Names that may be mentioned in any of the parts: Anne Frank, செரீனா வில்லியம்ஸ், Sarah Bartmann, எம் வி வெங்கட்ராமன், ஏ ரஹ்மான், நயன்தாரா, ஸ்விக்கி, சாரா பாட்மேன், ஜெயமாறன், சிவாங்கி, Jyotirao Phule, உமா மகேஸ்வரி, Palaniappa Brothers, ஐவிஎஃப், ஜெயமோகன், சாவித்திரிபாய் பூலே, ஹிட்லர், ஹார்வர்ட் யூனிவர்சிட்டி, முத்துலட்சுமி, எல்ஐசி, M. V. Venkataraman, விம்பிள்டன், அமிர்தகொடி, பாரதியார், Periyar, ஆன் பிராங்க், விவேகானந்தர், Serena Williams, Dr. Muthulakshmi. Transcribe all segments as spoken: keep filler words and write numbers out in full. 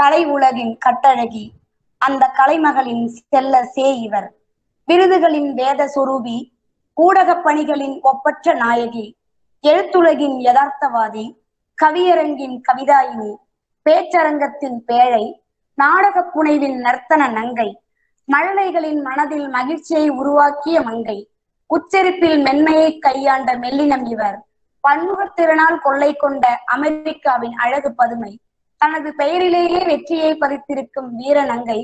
கலை உலகின் கட்டழகி, அந்த கலைமகளின் செல்ல சே இவர். விருதுகளின் வேத சொரூபி, ஊடக பணிகளின் ஒப்பற்ற நாயகி, எழுத்துலகின் யதார்த்தவாதி, கவியரங்கின் கவிதாயினி, பேச்சரங்கத்தின் பேழை, நாடக புனைவின் நர்த்தன நங்கை, மழலைகளின் மனதில் மகிழ்ச்சியை உருவாக்கிய மங்கை, உச்சரிப்பில் மென்மையை கையாண்ட மெல்லினம் இவர். பன்முகத் திறனால் கொள்ளை கொண்ட அமெரிக்காவின் அழகு பதுமை, தனது பெயரிலேயே வெற்றியை பதித்திருக்கும் வீர நங்கை.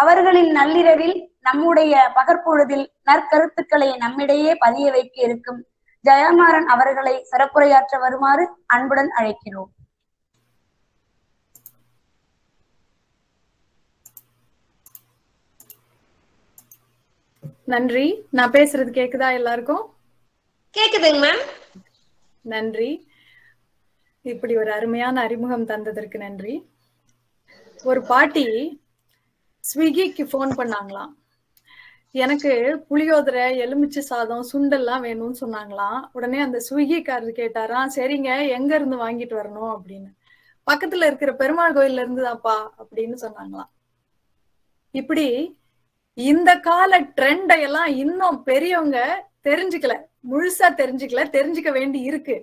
அவர்களின் நள்ளிரவில் நம்முடைய பகற்பொழுதில் நற்கருத்துக்களை நம்மிடையே பதிய வைக்க இருக்கும் ஜெயமாறன் அவர்களை சிறப்புரையாற்ற வருமாறு அன்புடன் அழைக்கிறோம். நன்றி. நான் பேசுறது கேக்குதா எல்லாருக்கும்? கேக்குதுங்க மேம். நன்றி. இப்படி ஒரு அருமையான அறிமுகம் தந்ததற்கு நன்றி. ஒரு பாட்டி ஸ்விக்கிக்கு போன் பண்ணாங்களாம், எனக்கு புளியோதரை எலுமிச்சை சாதம் சுண்டெல்லாம் வேணும்னு சொன்னாங்களாம். உடனே அந்த ஸ்விக்கிக்காரர் கேட்டாராம், சரிங்க எங்க இருந்து வாங்கிட்டு வரணும் அப்படின்னு. பக்கத்துல இருக்கிற பெருமாள் கோயில்ல இருந்துதான்ப்பா அப்படின்னு சொன்னாங்களாம். இப்படி இந்த கால ட்ரெண்டையெல்லாம் இன்னும் பெரியவங்க தெரிஞ்சுக்கல, முழுசா தெரிஞ்சுக்கல, தெரிஞ்சுக்க வேண்டி இருக்கு.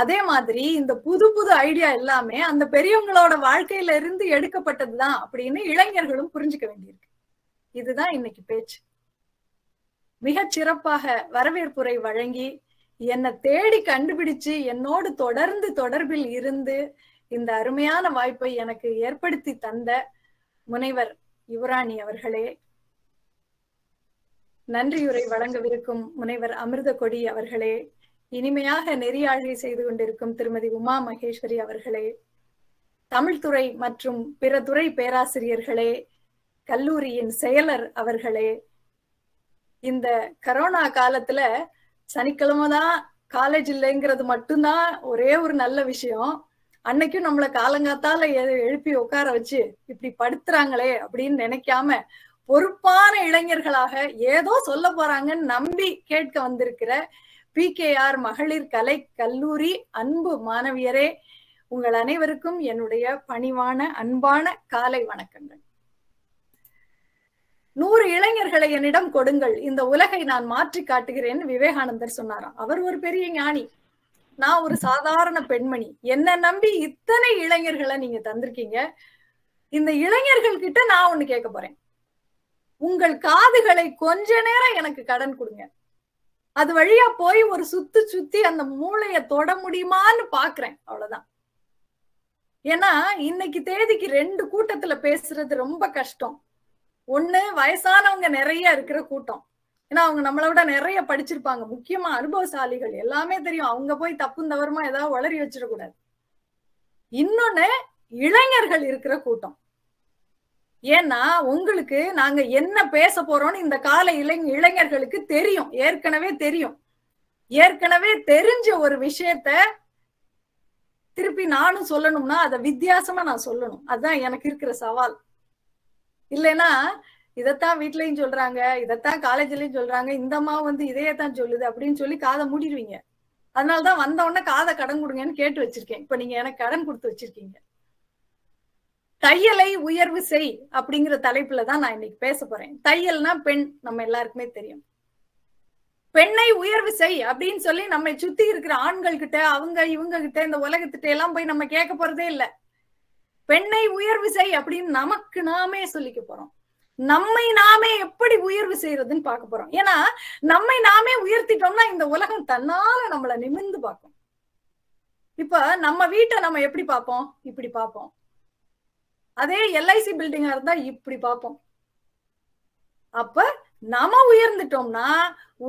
அதே மாதிரி இந்த புது புது ஐடியா எல்லாமே அந்த பெரியவங்களோட வாழ்க்கையில இருந்து எடுக்கப்பட்டதுதான் அப்படின்னு இளைஞர்களும் புரிஞ்சுக்க வேண்டியிருக்கு. இதுதான் இன்னைக்கு பேச்சு. மிக சிறப்பாக வரவேற்புரை வழங்கி என்னை தேடி கண்டுபிடிச்சு என்னோடு தொடர்ந்து தொடர்பில் இருந்து இந்த அருமையான வாய்ப்பை எனக்கு ஏற்படுத்தி தந்த முனைவர் யுவராணி அவர்களே, நன்றியுரை வழங்கவிருக்கும் முனைவர் அமிர்தகொடி அவர்களே, இனிமையாக நெறியாழை செய்து கொண்டிருக்கும் திருமதி உமா மகேஸ்வரி அவர்களே, தமிழ்துறை மற்றும் பிற துறை பேராசிரியர்களே, கல்லூரியின் செயலர் அவர்களே, இந்த கரோனா காலத்துல சனிக்கிழமை தான் காலேஜ் இல்லைங்கிறது மட்டும்தான் ஒரே ஒரு நல்ல விஷயம். அன்னைக்கும் நம்மளை காலங்காத்தால எழுப்பி உட்கார வச்சு இப்படி படுத்துறாங்களே அப்படின்னு நினைக்காம பொறுப்பான இளைஞர்களாக ஏதோ சொல்ல போறாங்கன்னு நம்பி கேட்க வந்திருக்கிற பிகேஆர் மகளிர் கலை கல்லூரி அன்பு மாணவியரே, உங்கள் அனைவருக்கும் என்னுடைய பணிவான அன்பான காலை வணக்கங்கள். நூறு இளைஞர்களை என்னிடம் கொடுங்கள், இந்த உலகை நான் மாற்றி காட்டுகிறேன் விவேகானந்தர் சொன்னாராம். அவர் ஒரு பெரிய ஞானி, நான் ஒரு சாதாரண பெண்மணி. என்ன நம்பி இத்தனை இளைஞர்களை நீங்க தந்திருக்கீங்க. இந்த இளைஞர்கள் கிட்ட நான் ஒண்ணு கேட்க போறேன். உங்கள் காதுகளை கொஞ்ச நேரம் எனக்கு கடன் கொடுங்க. அது வழியா போய் ஒரு சுத்து சுத்தி அந்த மூளைய தொட முடியுமான்னு பாக்குறேன், அவ்வளவுதான். ஏன்னா இன்னைக்கு தேதிக்கு ரெண்டு கூட்டத்துல பேசுறது ரொம்ப கஷ்டம். ஒண்ணு வயசானவங்க நிறைய இருக்கிற கூட்டம், ஏன்னா அவங்க நம்மளை விட நிறைய படிச்சிருப்பாங்க, முக்கியமா அனுபவசாலிகள், எல்லாமே தெரியும். அவங்க போய் தப்பு தவறுமா ஏதாவது உளறி வச்சிடக்கூடாது. இன்னொன்னு இளைஞர்கள் இருக்கிற கூட்டம். ஏன்னா உங்களுக்கு நாங்க என்ன பேச போறோம்னு இந்த கால இளைஞர்களுக்கு தெரியும், ஏற்கனவே தெரியும். ஏற்கனவே தெரிஞ்ச ஒரு விஷயத்த திருப்பி நானும் சொல்லணும்னா அதை வித்தியாசமா நான் சொல்லணும். அதுதான் எனக்கு இருக்கிற சவால். இல்லைன்னா இதைத்தான் வீட்லயும் சொல்றாங்க, இதைத்தான் காலேஜ்லயும் சொல்றாங்க, இந்த அம்மா வந்து இதையத்தான் சொல்லுது அப்படின்னு சொல்லி காதை மூடிடுவீங்க. அதனாலதான் வந்த உடனே காதை கடன் கொடுங்கன்னு கேட்டு வச்சிருக்கேன். இப்ப நீங்க எனக்கு கடன் கொடுத்து வச்சிருக்கீங்க. தையலை உயர்வு செய் அப்படிங்கிற தலைப்புல தான் நான் இன்னைக்கு பேச போறேன். தையல்னா பெண், நம்ம எல்லாருக்குமே தெரியும். பெண்ணை உயர்வு செய் அப்படின்னு சொல்லி நம்ம சுத்தி இருக்கிற ஆண்கள் கிட்ட, அவங்க இவங்க கிட்ட, இந்த உலகத்திட்ட எல்லாம் போய் நம்ம கேட்க போறதே இல்லை. பெண்ணை உயர்வு செய் அப்படின்னு நமக்கு நாமே சொல்லிக்க போறோம். நம்மை நாமே எப்படி உயர்வு செய்யறதுன்னு பாக்க போறோம். ஏன்னா நம்மை நாமே உயர்த்திட்டோம்னா இந்த உலகம் தன்னால நம்மளை நிமிர்ந்து பார்க்கும். இப்ப நம்ம வீட்டை நம்ம எப்படி பார்ப்போம்? இப்படி பார்ப்போம். அதே எல்ஐசி பில்டிங்கா இருந்தா இப்படி பார்ப்போம். அப்ப நம்ம உயர்ந்துட்டோம்னா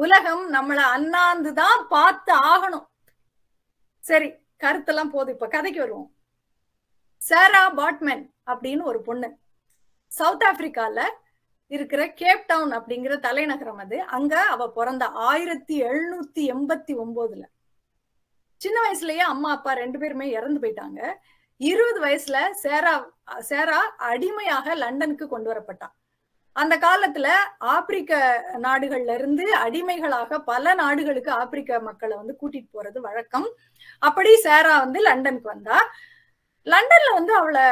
உலகம் நம்மளை அண்ணாந்துதான் பார்த்து ஆகணும். சரி, கருத்தெல்லாம் போதும், இப்ப கதைக்கு வருவோம். சாரா பாட்மேன் அப்படின்னு ஒரு பொண்ணு, சவுத் ஆப்பிரிக்கால இருக்கிற கேப் டவுன் அப்படிங்கிற தலைநகரம் அது. அங்க அவ பிறந்த ஆயிரத்தி எழுநூத்தி எண்பத்தி ஒன்பதுல. சின்ன வயசுலயே அம்மா அப்பா ரெண்டு பேருமே இறந்து போயிட்டாங்க. இருபது வயசுல சேரா சேரா அடிமையாக லண்டனுக்கு கொண்டு வரப்பட்டான். அந்த காலத்துல ஆப்பிரிக்க நாடுகள்ல இருந்து அடிமைகளாக பல நாடுகளுக்கு ஆப்பிரிக்க மக்களை வந்து கூட்டிட்டு போறது வழக்கம். அப்படி சேரா வந்து லண்டனுக்கு வந்தா. லண்டன்ல வந்து அவளை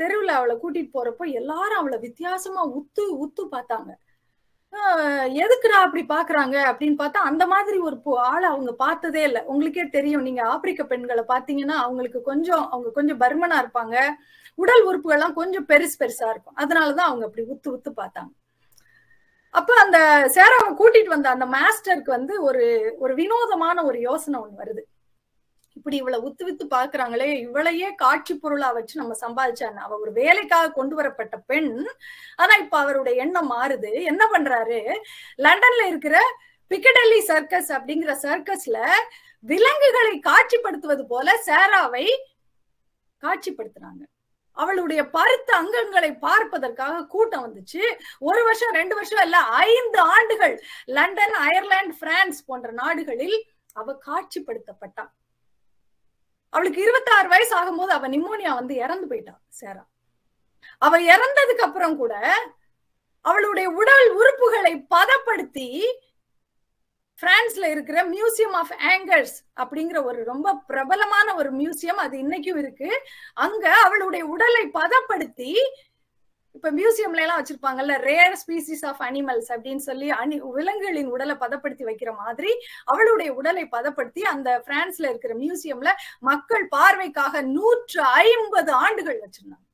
தெருவுல அவளை கூட்டிட்டு போறப்போ எல்லாரும் அவளை வித்தியாசமா உத்து உத்து பார்த்தாங்க. எதுக்குடா அப்படி பாக்குறாங்க அப்படின்னு பார்த்தா, அந்த மாதிரி ஒரு ஆளை அவங்க பார்த்ததே இல்லை. உங்களுக்கே தெரியும், நீங்க ஆப்பிரிக்க பெண்களை பாத்தீங்கன்னா அவங்களுக்கு கொஞ்சம் அவங்க கொஞ்சம் பர்மனா இருப்பாங்க, உடல் உறுப்புகள்லாம் கொஞ்சம் பெருசு பெருசா இருக்கும், அதனாலதான் அவங்க அப்படி உத்து உத்து பார்த்தாங்க. அப்ப அந்த சேராவை கூட்டிட்டு வந்த அந்த மாஸ்டருக்கு வந்து ஒரு ஒரு வினோதமான ஒரு யோசனை ஒண்ணு வருது. இப்படி இவளை உத்து வித்து பாக்குறாங்களே, இவளையே காட்சி பொருளா வச்சு நம்ம சம்பாதிச்சான், அவ ஒரு வேலைக்காக கொண்டு வரப்பட்ட பெண். ஆனா இப்ப அவருடைய எண்ணம் மாறுது. என்ன பண்றாரு, லண்டன்ல இருக்கிற பிக்கடெல்லி சர்க்கஸ் அப்படிங்கிற சர்க்கஸ்ல விலங்குகளை காட்சிப்படுத்துவது போல சேராவை காட்சிப்படுத்துறாங்க. அவளுடைய பருத்த அங்கங்களை பார்ப்பதற்காக கூட்டம் வந்துச்சு. ஒரு வருஷம் ரெண்டு வருஷம் இல்ல, ஐந்து ஆண்டுகள் லண்டன், அயர்லாந்து, பிரான்ஸ் போன்ற நாடுகளில் அவ காட்சிப்படுத்தப்பட்டா. அவளுக்கு இருபத்தாறு வயசு ஆகும்போது அவ நிமோனியா வந்து இறந்து போயிட்டான் சேரா. அவ இறந்ததுக்கு அப்புறம் கூட அவளுடைய உடல் உறுப்புகளை பதப்படுத்தி பிரான்ஸ்ல இருக்கிற மியூசியம் ஆஃப் ஆங்கர்ஸ் அப்படிங்கிற ஒரு ரொம்ப பிரபலமான ஒரு மியூசியம், அது இன்னைக்கும் இருக்கு, அங்க அவளுடைய உடலை பதப்படுத்தி, இப்ப மியூசியம்ல எல்லாம் வச்சிருப்பாங்கல்ல ரேர் ஸ்பீசிஸ் ஆஃப் அனிமல்ஸ் அப்படின்னு சொல்லி அணி விலங்குகளின் உடலை பதப்படுத்தி வைக்கிற மாதிரி, அவளுடைய உடலை பதப்படுத்தி அந்த பிரான்ஸ்ல இருக்கிற மியூசியம்ல மக்கள் பார்வைக்காக நூற்று ஐம்பது ஆண்டுகள் வச்சிருந்தாங்க.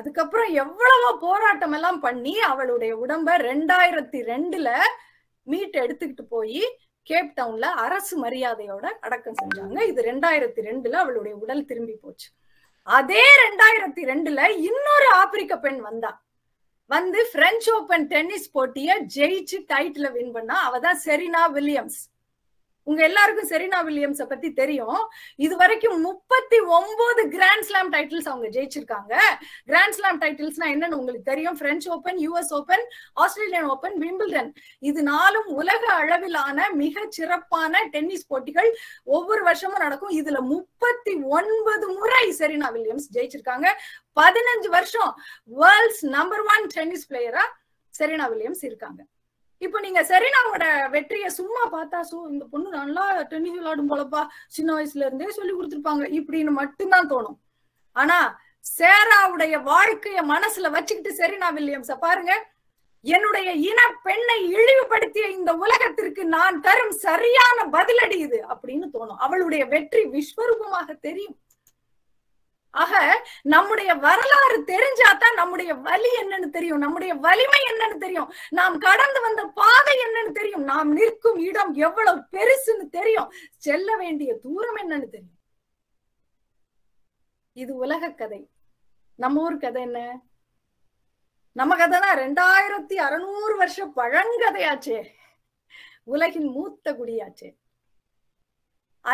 அதுக்கப்புறம் எவ்வளவோ போராட்டம் எல்லாம் பண்ணி அவளுடைய உடம்ப ரெண்டாயிரத்தி ரெண்டுல மீட் எடுத்துக்கிட்டு போய் கேப் டவுன்ல அரசு மரியாதையோட அடக்கம் செஞ்சாங்க. இது ரெண்டாயிரத்தி ரெண்டுல அவளுடைய உடல் திரும்பி போச்சு. அதே ரெண்டாயிரத்தி ரெண்டுல இன்னொரு ஆப்பிரிக்க பெண் வந்தா, வந்து பிரெஞ்சு ஓபன் டென்னிஸ் போட்டிய ஜெயிச்சு டைட்டில வின் பண்ணா. அவதான் செரீனா வில்லியம்ஸ். உங்க எல்லாருக்கும் செரீனா வில்லியம்ஸ பத்தி தெரியும். இது வரைக்கும் முப்பத்தி ஒன்பது கிராண்ட் ஸ்லாம் டைட்டில்ஸ் அவங்க ஜெயிச்சிருக்காங்க. கிராண்ட் ஸ்லாம் டைட்டில்ஸ்னா என்னன்னு உங்களுக்கு தெரியும். French open, US open, Australian open, விம்பிள்டன். இது நாலும் உலக அளவிலான மிக சிறப்பான டென்னிஸ் போட்டிகள் ஒவ்வொரு வருஷமும் நடக்கும். இதுல முப்பத்தி ஒன்பது முறை செரீனா வில்லியம்ஸ் ஜெயிச்சிருக்காங்க. பதினஞ்சு வருஷம் வேர்ல்ட்ஸ் நம்பர் ஒன் டென்னிஸ் பிளேயரா செரீனா வில்லியம்ஸ் இருக்காங்க. இப்ப நீங்க செரீனாவோட வெற்றியை சும்மா பார்த்தா, சோ இந்த பொண்ணு நல்லா டென்னிஸ் விளையாடும் போலப்பா, சின்ன வயசுல இருந்தே சொல்லி கொடுத்துருப்பாங்க இப்படின்னு மட்டும்தான் தோணும். ஆனா சேராவுடைய வாழ்க்கைய மனசுல வச்சுக்கிட்டு செரீனா வில்லியம்ஸ பாருங்க, என்னுடைய இன பெண்ணை இழிவுபடுத்திய இந்த உலகத்திற்கு நான் தரும் சரியான பதிலடி இது அப்படின்னு தோணும். அவளுடைய வெற்றி விஸ்வரூபமாக தெரியும். ஆக நம்முடைய வரலாறு தெரிஞ்சாதான் நம்முடைய வலி என்னன்னு தெரியும், நம்முடைய வலிமை என்னன்னு தெரியும், நாம் கடந்து வந்த பாதை என்னன்னு தெரியும், நாம் நிற்கும் இடம் எவ்வளவு பெருசுன்னு தெரியும், செல்ல வேண்டிய தூரம் என்னன்னு தெரியும். இது உலக கதை. நம்ம ஊர் கதை என்ன? நம்ம கதைனா ரெண்டாயிரத்தி அறுநூறு வருஷ பழங்கதையாச்சே, உலகின் மூத்த குடியாச்சே.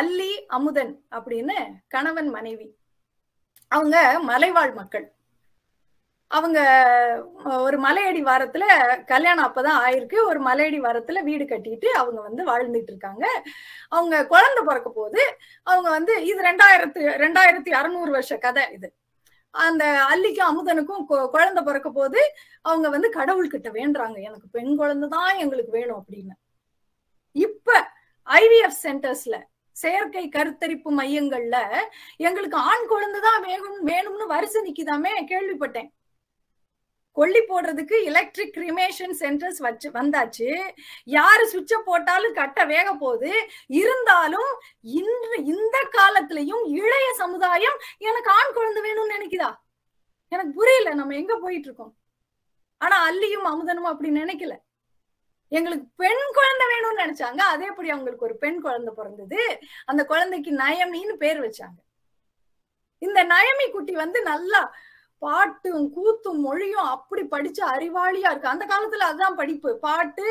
அல்லி அமுதன் அப்படின்னு கணவன் மனைவி, அவங்க மலைவாழ் மக்கள். அவங்க ஒரு மலையடி வாரத்துல கல்யாணம் அப்பதான் ஆயிருக்கு. ஒரு மலையடி வாரத்துல வீடு கட்டிட்டு அவங்க வந்து வாழ்ந்துட்டு இருக்காங்க. அவங்க குழந்தை பிறக்க போது அவங்க வந்து, இது ரெண்டாயிரத்து ரெண்டாயிரத்தி அறுநூறு வருஷ கதை இது. அந்த அல்லிக்கும் அமுதனுக்கும் குழந்தை பிறக்க போது அவங்க வந்து கடவுள்கிட்ட வேண்டுறாங்க, எனக்கு பெண் குழந்தைதான் எங்களுக்கு வேணும் அப்படின்னு. இப்ப ஐவிஎஃப் சென்டர்ஸ்ல, செயற்கை கருத்தரிப்பு மையங்கள்ல எங்களுக்கு ஆண் குழந்தைதான் வேணும் வேணும்னு வரிசை நிக்கிதாமே கேள்விப்பட்டேன். கொல்லி போடுறதுக்கு எலக்ட்ரிக் கிரிமேஷன் சென்டர்ஸ் வச்சு வந்தாச்சு. யாரு சுவிட்ச போட்டாலும் கட்ட வேக போகுது. இருந்தாலும் இன்று இந்த காலத்திலையும் இளைய சமுதாயம் எனக்கு ஆண் குழந்தை வேணும்னு நினைக்குதா? எனக்கு புரியல, நம்ம எங்க போயிட்டு இருக்கோம். ஆனா அல்லியும் அமுதனும் அப்படி நினைக்கல, எங்களுக்கு பெண் குழந்தை வேணும்னு நினைச்சாங்க. அதேபடி அவங்களுக்கு ஒரு பெண் குழந்தை பிறந்தது. அந்த குழந்தைக்கு நயமின்னு பேர் வச்சாங்க. இந்த நயமி குட்டி வந்து நல்லா பாட்டும் கூத்தும் மொழியும் அப்படி படிச்சு அறிவாளியா இருக்கு. அந்த காலத்துல அதுதான் படிப்பு, பாட்டு,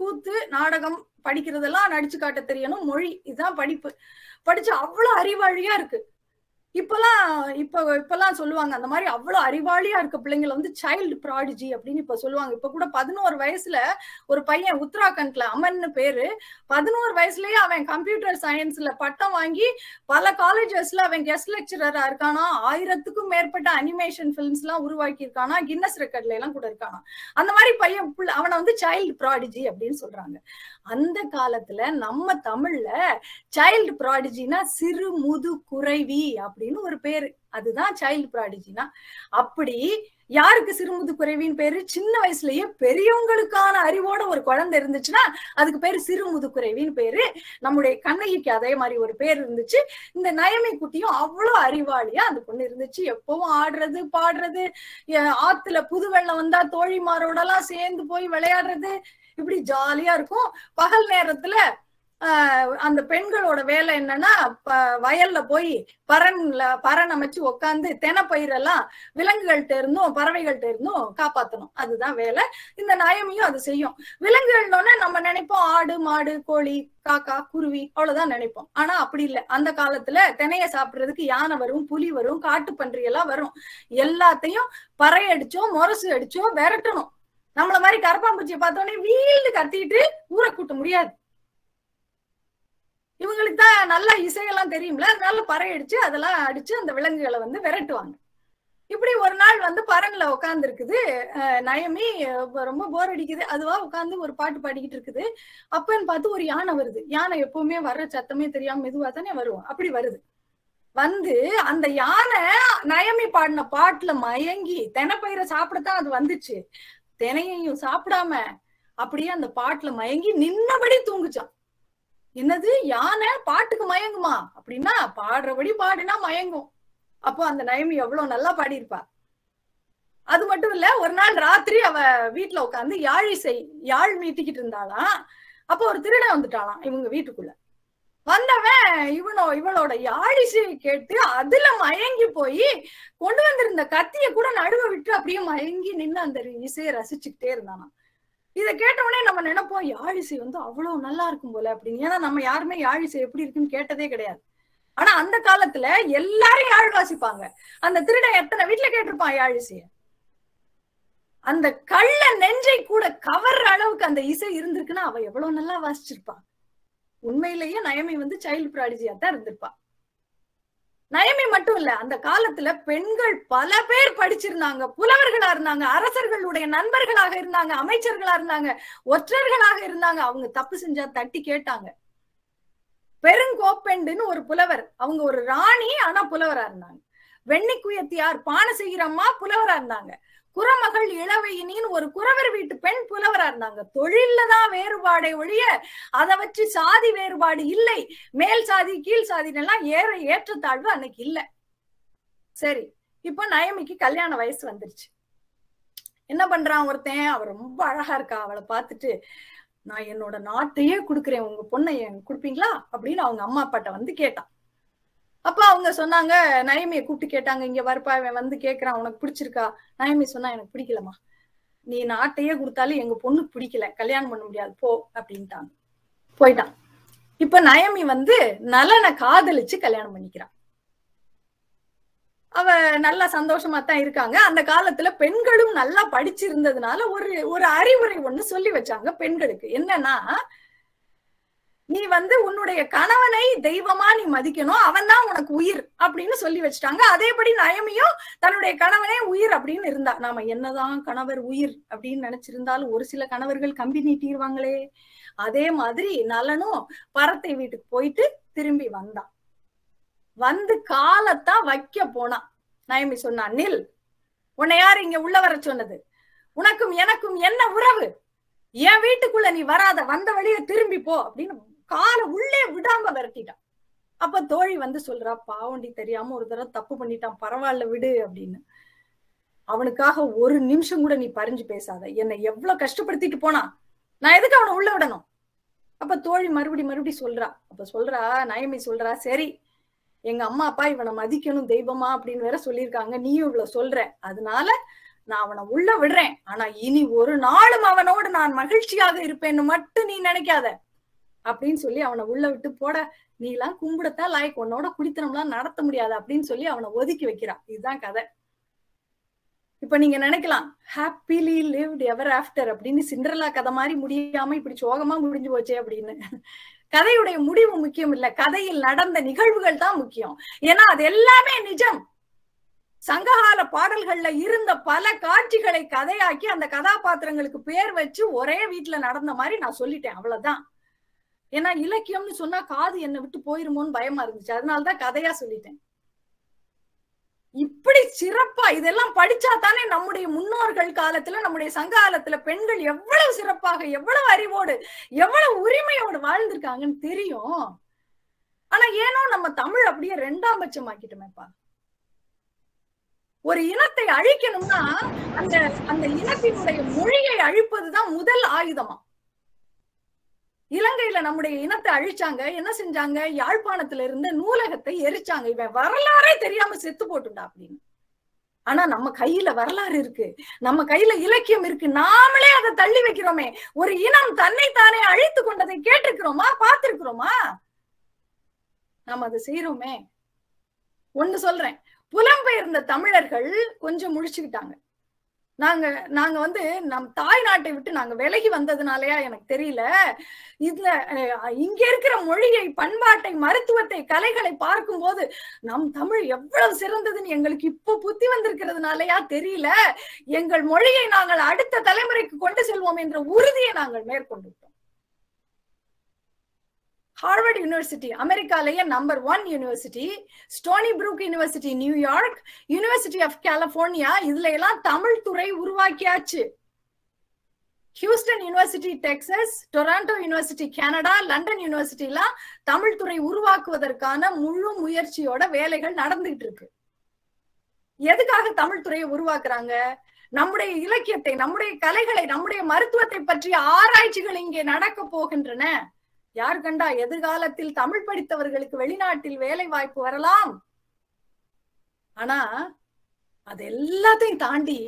கூத்து, நாடகம், படிக்கிறதெல்லாம் நடிச்சு காட்ட தெரியணும், மொழி, இதுதான் படிப்பு. படிச்சு அவ்வளவு அறிவாளியா இருக்கு. இப்பெல்லாம் இப்ப இப்பெல்லாம் சொல்லுவாங்க அந்த மாதிரி அவ்வளவு அறிவாளியா இருக்க பிள்ளைங்களை வந்து சைல்டு ப்ராடிஜி அப்படின்னு இப்ப சொல்லுவாங்க. இப்ப கூட பதினோரு வயசுல ஒரு பையன் உத்தராகண்ட்ல அமன்னு பேரு, பதினோரு வயசுலயே அவன் கம்ப்யூட்டர் சயின்ஸ்ல பட்டம் வாங்கி பல காலேஜஸ்ல அவன் கெஸ்ட் லெக்சரரா இருக்கானா, ஆயிரத்துக்கும் மேற்பட்ட அனிமேஷன் பிலிம்ஸ் எல்லாம் உருவாக்கி இருக்கானா, கின்னஸ் ரெக்கார்ட்ல எல்லாம் கூட இருக்கானா. அந்த மாதிரி பையன் அவனை வந்து சைல்டு ப்ராடிஜி அப்படின்னு சொல்றாங்க. அந்த காலத்துல நம்ம தமிழ்ல சைல்டு ப்ராடிஜினா சிறு முது குறைவி அப்படின்னு ஒரு பேரு, அதுதான் சைல்டு ப்ராடிஜினா. அப்படி யாருக்கு சிறுமுது குறைவின் பேரு? சின்ன வயசுலயே பெரியவங்களுக்கான அறிவோட ஒரு குழந்தை இருந்துச்சுன்னா அதுக்கு பேரு சிறுமுது குறைவின் பேரு. நம்முடைய கண்ணகிக்கு அதே மாதிரி ஒரு பேர் இருந்துச்சு. இந்த நயமை குட்டியும் அவ்வளவு அறிவாளியா அந்த பொண்ணு இருந்துச்சு. எப்பவும் ஆடுறது பாடுறது, ஆத்துல புது வெள்ளம் வந்தா தோழிமாரோட எல்லாம் சேர்ந்து போய் விளையாடுறது, இப்படி ஜாலியா இருக்கும். பகல் நேரத்துல ஆஹ் அந்த பெண்களோட வேலை என்னன்னா வயல்ல போய் பரன்ல பரன் அமைச்சு உக்காந்து தெனப்பயிரெல்லாம் விலங்குகள்கிட்ட இருந்தும் பறவைகள்கிட்ட இருந்தும் காப்பாத்தணும், அதுதான் வேலை. இந்த நயமையும் அது செய்யும். விலங்குகள்னோடனே நம்ம நினைப்போம் ஆடு மாடு கோழி காக்கா குருவி அவ்வளவுதான் நினைப்போம். ஆனா அப்படி இல்லை. அந்த காலத்துல தினைய சாப்பிடுறதுக்கு யானை வரும், புலி வரும், காட்டு பன்றி எல்லாம் வரும். எல்லாத்தையும் பறை அடிச்சோம் முரசு அடிச்சோம் விரட்டணும். நம்மள மாதிரி கரப்பாம்பூச்சியை பார்த்தோன்னே வீழ்ந்து கத்திட்டு ஊரை கூட்ட முடியாது. இவங்களுக்கு தான் நல்லா இசையெல்லாம் தெரியும்ல, அதனால பறை அடிச்சு அதெல்லாம் அடிச்சு அந்த விலங்குகளை வந்து விரட்டுவாங்க. இப்படி ஒரு நாள் வந்து பரன்ல உட்கார்ந்து இருக்குது நயமி, ரொம்ப போர் அடிக்குது, அதுவா உட்காந்து ஒரு பாட்டு பாடிக்கிட்டு இருக்குது. அப்பன்னு பார்த்து ஒரு யானை வருது. யானை எப்பவுமே வர்ற சத்தமே தெரியாம மெதுவா தானே வருவோம். அப்படி வருது. வந்து அந்த யானை நயமி பாடின பாட்டுல மயங்கி தெனைப்பயிரை சாப்பிடத்தான் அது வந்துச்சு. தினையையும் சாப்பிடாம அப்படியே அந்த பாட்டுல மயங்கி நின்னபடி தூங்குச்சான். என்னது, யானை பாட்டுக்கு மயங்குமா? அப்படின்னா பாடுறபடி பாடுனா மயங்கும். அப்போ அந்த நயமி எவ்வளவு நல்லா பாடியிருப்பா. அது மட்டும் இல்ல, ஒரு நாள் ராத்திரி அவ வீட்டுல உட்காந்து யாழி செய் யாழ் மீட்டிக்கிட்டு இருந்தாலாம். அப்போ ஒரு திருடன் வந்துட்டாலாம் இவங்க வீட்டுக்குள்ள. வந்தவன் இவனோ இவளோட யாழிசையை கேட்டு அதுல மயங்கி போய் கொண்டு வந்திருந்த கத்திய கூட நடுவ விட்டு அப்படியே மயங்கி நின்று அந்த இசையை ரசிச்சுக்கிட்டே இருந்தானா. இதை கேட்டவுடனே நம்ம நினைப்போம் யாழிசை வந்து அவ்வளவு நல்லா இருக்கும் போல அப்படின்னு. ஏன்னா நம்ம யாருமே யாழிசை எப்படி இருக்குன்னு கேட்டதே கிடையாது. ஆனா அந்த காலத்துல எல்லாரும் யாழ் வாசிப்பாங்க. அந்த திருடன் எத்தனை வீட்டுல கேட்டிருப்பான் யாழிசைய. அந்த கள்ள நெஞ்சை கூட கவர்ற அளவுக்கு அந்த இசை இருந்திருக்குன்னா அவ எவ்வளவு நல்லா வாசிச்சிருப்பான். உண்மையிலேயே நயமி வந்து சைல்டு ப்ராடிஜியா தான் இருந்திருப்பா. நயமி மட்டும் இல்ல, அந்த காலத்துல பெண்கள் பல பேர் படிச்சிருந்தாங்க, புலவர்களா இருந்தாங்க, அரசர்களுடைய நண்பர்களாக இருந்தாங்க, அமைச்சர்களா இருந்தாங்க, ஒற்றர்களாக இருந்தாங்க. அவங்க தப்பு செஞ்சா தட்டி கேட்டாங்க. பெருங்கோப்பெண்டுன்னு ஒரு புலவர், அவங்க ஒரு ராணி ஆனா புலவரா இருந்தாங்க. வெண்ணிக்குயத்தியார் பானசெகிரம்மா புலவரா இருந்தாங்க. குறமகள் இளவையினின்னு ஒரு குறவர் வீட்டு பெண் புலவரா இருந்தாங்க. தொழில்லதான் வேறுபாடை ஒழிய அதை வச்சு சாதி வேறுபாடு இல்லை. மேல் சாதி கீழ் சாதின்னு எல்லாம் ஏற ஏற்றத்தாழ்வு அன்னைக்கு இல்லை. சரி, இப்ப நயமிக்கு கல்யாண வயசு வந்துருச்சு. என்ன பண்றான் ஒருத்தன், அவ ரொம்ப அழகா இருக்கா, அவளை பார்த்துட்டு நான் என்னோட நாட்டையே கொடுக்குறேன், உங்க பொண்ணை கொடுப்பீங்களா அப்படின்னு அவங்க அம்மா அப்பாட்ட வந்து கேட்டான். அப்ப அவங்க சொன்னாங்க, நயமியை கூப்பிட்டு கேட்டாங்க, இங்க வரப்பா இவன் வந்து கேட்கிறான் உனக்கு பிடிச்சிருக்கா? நயமி சொன்னா எனக்கு பிடிக்கலமா, நீ நாட்டையே கொடுத்தாலும் எங்க பொண்ணுக்கு பிடிக்கல, கல்யாணம் பண்ண முடியாது போ அப்படின்ட்டாங்க. போயிட்டான். இப்ப நயமி வந்து நலனை காதலிச்சு கல்யாணம் பண்ணிக்கிறான். அவ நல்லா சந்தோஷமா தான் இருக்காங்க. அந்த காலத்துல பெண்களும் நல்லா படிச்சிருந்ததுனால ஒரு ஒரு அறிவுரை ஒண்ணு சொல்லி வச்சாங்க பெண்களுக்கு. என்னன்னா, நீ வந்து உன்னுடைய கணவனை தெய்வமா நீ மதிக்கணும், அவன் தான் உனக்கு உயிர் அப்படின்னு சொல்லி வச்சுட்டாங்க. அதேபடி நயமியும் தன்னுடைய கணவனே உயிர் அப்படின்னு இருந்தா. நாம என்னதான் கணவர் உயிர் அப்படின்னு நினைச்சிருந்தாலும் ஒரு சில கணவர்கள் கம்பி நீட்டிடுவாங்களே, அதே மாதிரி நலனும் பரத்தை வீட்டுக்கு போயிட்டு திரும்பி வந்தான். வந்து காலத்தான் வைக்க போனான். நயமி சொன்னா, நில், உன்னை யார் இங்க உள்ள வர சொன்னது? உனக்கும் எனக்கும் என்ன உறவு? என் வீட்டுக்குள்ள நீ வராத, வந்த வழிய திரும்பி போ அப்படின்னு காலை உள்ளே விடாம விரட்டிட்டான். அப்ப தோழி வந்து சொல்றா, பாவண்டி தெரியாம ஒரு தடவை தப்பு பண்ணிட்டான், பரவாயில்ல விடு அப்படின்னு. அவனுக்காக ஒரு நிமிஷம் கூட நீ பறிஞ்சு பேசாத, என்னை எவ்வளவு கஷ்டப்படுத்திட்டு போனா, நான் எதுக்கு அவனை உள்ள விடணும்? அப்ப தோழி மறுபடி மறுபடி சொல்றா. அப்ப சொல்றா நயமி சொல்றா, சரி எங்க அம்மா அப்பா இவனை மதிக்கணும் தெய்வமா அப்படின்னு வேற சொல்லியிருக்காங்க, நீயும் இவ்வளவு சொல்ற, அதனால நான் அவனை உள்ள விடுறேன். ஆனா இனி ஒரு நாளும் அவனோடு நான் மகிழ்ச்சியாக இருப்பேன்னு மட்டும் நீ நினைக்காத. அப்படின்னு சொல்லி அவனை உள்ள விட்டு போட, நீ எல்லாம் கும்பிடத்தான் லாய்க்கு, உன்னோட குடித்தனம்லாம் நடத்த முடியாது அப்படின்னு சொல்லி அவனை ஒதுக்கி வைக்கிறான். இதுதான் கதை. இப்ப நீங்க நினைக்கலாம் ஹாப்பிலி லிவ்ட் எவர் ஆஃப்டர் அப்படின்னு சிண்டர்லா கதை மாதிரி முடியாம இப்படி சோகமா முடிஞ்சு போச்சே அப்படின்னு. கதையுடைய முடிவு முக்கியம் இல்ல, கதையில் நடந்த நிகழ்வுகள் தான் முக்கியம். ஏன்னா அது எல்லாமே நிஜம். சங்ககால பாடல்கள்ல இருந்த பல காட்சிகளை கதையாக்கி அந்த கதாபாத்திரங்களுக்கு பேர் வச்சு ஒரே வீட்டுல நடந்த மாதிரி நான் சொல்லிட்டேன், அவ்வளவுதான். ஏன்னா இலக்கியம்னு சொன்னா காது என்னை விட்டு போயிருமோன்னு பயமா இருந்துச்சு, அதனாலதான் கதையா சொல்லிட்டேன். இப்படி சிறப்பா இதெல்லாம் படிச்சா தானே நம்முடைய முன்னோர்கள் காலத்துல, நம்முடைய சங்ககாலத்துல பெண்கள் எவ்வளவு சிறப்பாக, எவ்வளவு அறிவோடு, எவ்வளவு உரிமையோடு வாழ்ந்திருக்காங்கன்னு தெரியும். ஆனா ஏனோ நம்ம தமிழ் அப்படியே ரெண்டாம் பட்சமாக்கிட்டோமேப்பா. ஒரு இனத்தை அழிக்கணும்னா அந்த அந்த இனத்தினுடைய மொழியை அழிப்பதுதான் முதல் ஆயுதமா. இலங்கையில நம்முடைய இனத்தை அழிச்சாங்க, என்ன செஞ்சாங்க, யாழ்ப்பாணத்துல இருந்த நூலகத்தை எரிச்சாங்க. இவன் வரலாறே தெரியாம செத்து போட்டுண்டா அப்படின்னு. ஆனா நம்ம கையில வரலாறு இருக்கு, நம்ம கையில இலக்கியம் இருக்கு, நாமளே அதை தள்ளி வைக்கிறோமே. ஒரு இனம் தன்னைத்தானே அழித்து கொண்டதை கேட்டிருக்கிறோமா, பார்த்திருக்கிறோமா? நாம அதை செய்யறோமே. ஒண்ணு சொல்றேன், புலம்பெயர்ந்த தமிழர்கள் கொஞ்சம் முழிச்சுக்கிட்டாங்க. நாங்க நாங்க வந்து நம் தாய் நாட்டை விட்டு நாங்க விலகி வந்ததுனாலயா எனக்கு தெரியல, இதுல இங்க இருக்கிற மொழியை, பண்பாட்டை, மருத்துவத்தை, கலைகளை பார்க்கும் போது நம் தமிழ் எவ்வளவு சிறந்ததுன்னு எங்களுக்கு இப்போ புத்தி வந்திருக்கிறதுனாலயா தெரியல, எங்கள் மொழியை நாங்கள் அடுத்த தலைமுறைக்கு கொண்டு செல்வோம் என்ற உறுதியை நாங்கள் மேற்கொண்டுட்டோம். ஹார்வர்ட் யூனிவர்சிட்டி அமெரிக்காலேயே number one university, Stony Brook university New York, university of California, இதுல எல்லாம் தமிழ் துறை உருவாக்கியாச்சு. Houston university Texas, Toronto university Canada, London யூனிவர்சிட்டிலாம் தமிழ் துறை உருவாக்குவதற்கான முழு முயற்சியோட வேலைகள் நடந்துகிட்டு இருக்கு. எதுக்காக தமிழ் துறையை உருவாக்குறாங்க? நம்முடைய இலக்கியத்தை, நம்முடைய கலைகளை, நம்முடைய மருத்துவத்தை பற்றிய ஆராய்ச்சிகள் இங்கே நடக்க போகின்றன. யார் கண்டா, எதிர்காலத்தில் தமிழ் படித்தவர்களுக்கு வெளிநாட்டில் வேலை வாய்ப்பு வரலாம். ஆனா அது எல்லாத்தையும் தாண்டி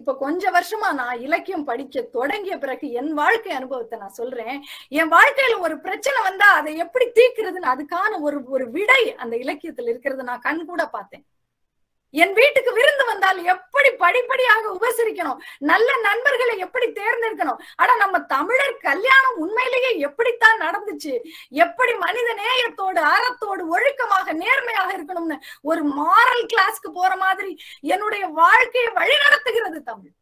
இப்ப கொஞ்ச வருஷமா நான் இலக்கியம் படிக்க தொடங்கிய பிறகு என் வாழ்க்கை அனுபவத்தை நான் சொல்றேன். என் வாழ்க்கையில ஒரு பிரச்சனை வந்தா அதை எப்படி தீர்க்கிறதுன்னு அதுக்கான ஒரு ஒரு விடை அந்த இலக்கியத்துல இருக்கிறது நான் கண் கூட பார்த்தேன். என் வீட்டுக்கு விருந்து வந்தால் எப்படி படிப்படியாக உபசரிக்கணும், நல்ல நண்பர்களை எப்படி தேர்ந்தெடுக்கணும். ஆனா நம்ம தமிழர் கல்யாணம் உண்மையிலேயே எப்படித்தான் நடந்துச்சு, எப்படி மனித நேயத்தோடு, அறத்தோடு, ஒழுக்கமாக, நேர்மையாக இருக்கணும்னு ஒரு மாரல் கிளாஸ்க்கு போற மாதிரி என்னுடைய வாழ்க்கையை வழி நடத்துகிறது தமிழ்.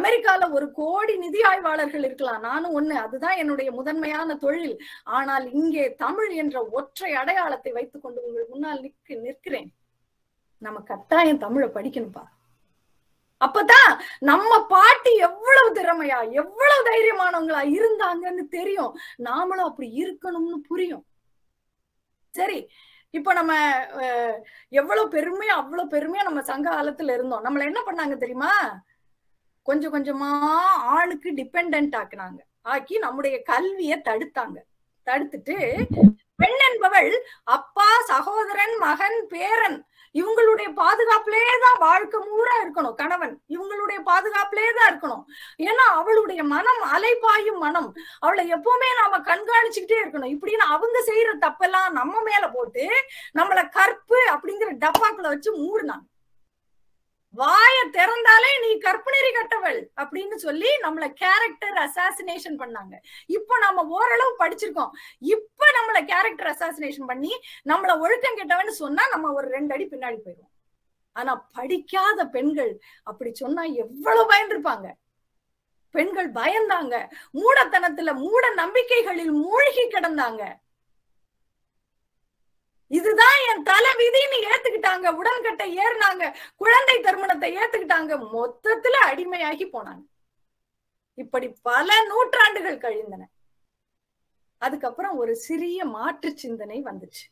அமெரிக்கால ஒரு கோடி நிதி ஆய்வாளர்கள் இருக்கலாம், நானும் ஒண்ணு, அதுதான் என்னுடைய முதன்மையான தொழில். ஆனால் இங்கே தமிழ் என்ற ஒற்றை அடையாளத்தை வைத்துக் கொண்டு உங்கள் முன்னால் நிற்க நிற்கிறேன் நம்ம கட்டாயம் தமிழை படிக்கணும்பா. அப்பதான் நம்ம பாட்டி எவ்வளவு திறமையா, எவ்வளவு தைரியமானவங்களா இருந்தாங்கன்னு தெரியும், நாமளும் அப்படி இருக்கணும்னு புரியும். சரி, இப்ப நம்ம எவ்வளவு பெருமையா, அவ்வளவு பெருமையா நம்ம சங்க காலத்துல இருந்தோம். நம்மள என்ன பண்ணாங்க தெரியுமா, கொஞ்சம் கொஞ்சமா ஆணுக்கு டிபெண்ட் ஆக்குனாங்க, ஆக்கி நம்முடைய கல்வியை தடுத்தாங்க. தடுத்துட்டு பெண் என்பவள் அப்பா, சகோதரன், மகன், பேரன் இவங்களுடைய பாதுகாப்புலேதான் வாழ்க்கை மூரா இருக்கணும். கணவன் இவங்களுடைய பாதுகாப்புலேதான் இருக்கணும். ஏன்னா அவளுடைய மனம் அலைப்பாயும் மனம், அவளை எப்பவுமே நாம கண்காணிச்சுக்கிட்டே இருக்கணும். இப்படின்னு அவங்க செய்யற தப்பெல்லாம் நம்ம மேல போட்டு நம்மளை கற்பு அப்படிங்கிற டப்பாக்களை வச்சு மூடினாங்க. வாய திறந்தாலே நீ கற்பனரி கட்டவள் அப்படின்னு சொல்லி நம்மள கேரக்டர் அசாசினேஷன் பண்ணாங்க. இப்ப நம்ம ஓரளவு படிச்சிருக்கோம், இப்ப நம்மள கேரக்டர் அசாசினேஷன் பண்ணி நம்மள ஒழுக்கம் கெட்டவன்னு சொன்னா நம்ம ஒரு ரெண்டு அடி பின்னாடி போயிடுவோம். ஆனா படிக்காத பெண்கள் அப்படி சொன்னா எவ்வளவு பயந்துருப்பாங்க. பெண்கள் பயந்தாங்க, மூடத்தனத்துல, மூட நம்பிக்கைகளில் மூழ்கி கிடந்தாங்க. இதுதான் என் தலை விதின்னு ஏத்துக்கிட்டாங்க, உடன்கட்டை ஏறினாங்க, குழந்தை திருமணத்தை ஏத்துக்கிட்டாங்க, மொத்தத்துல அடிமையாகி போனாங்க. இப்படி பல நூற்றாண்டுகள் கழிந்தன. அதுக்கப்புறம் ஒரு சிறிய மாற்று சிந்தனை வந்துச்சு.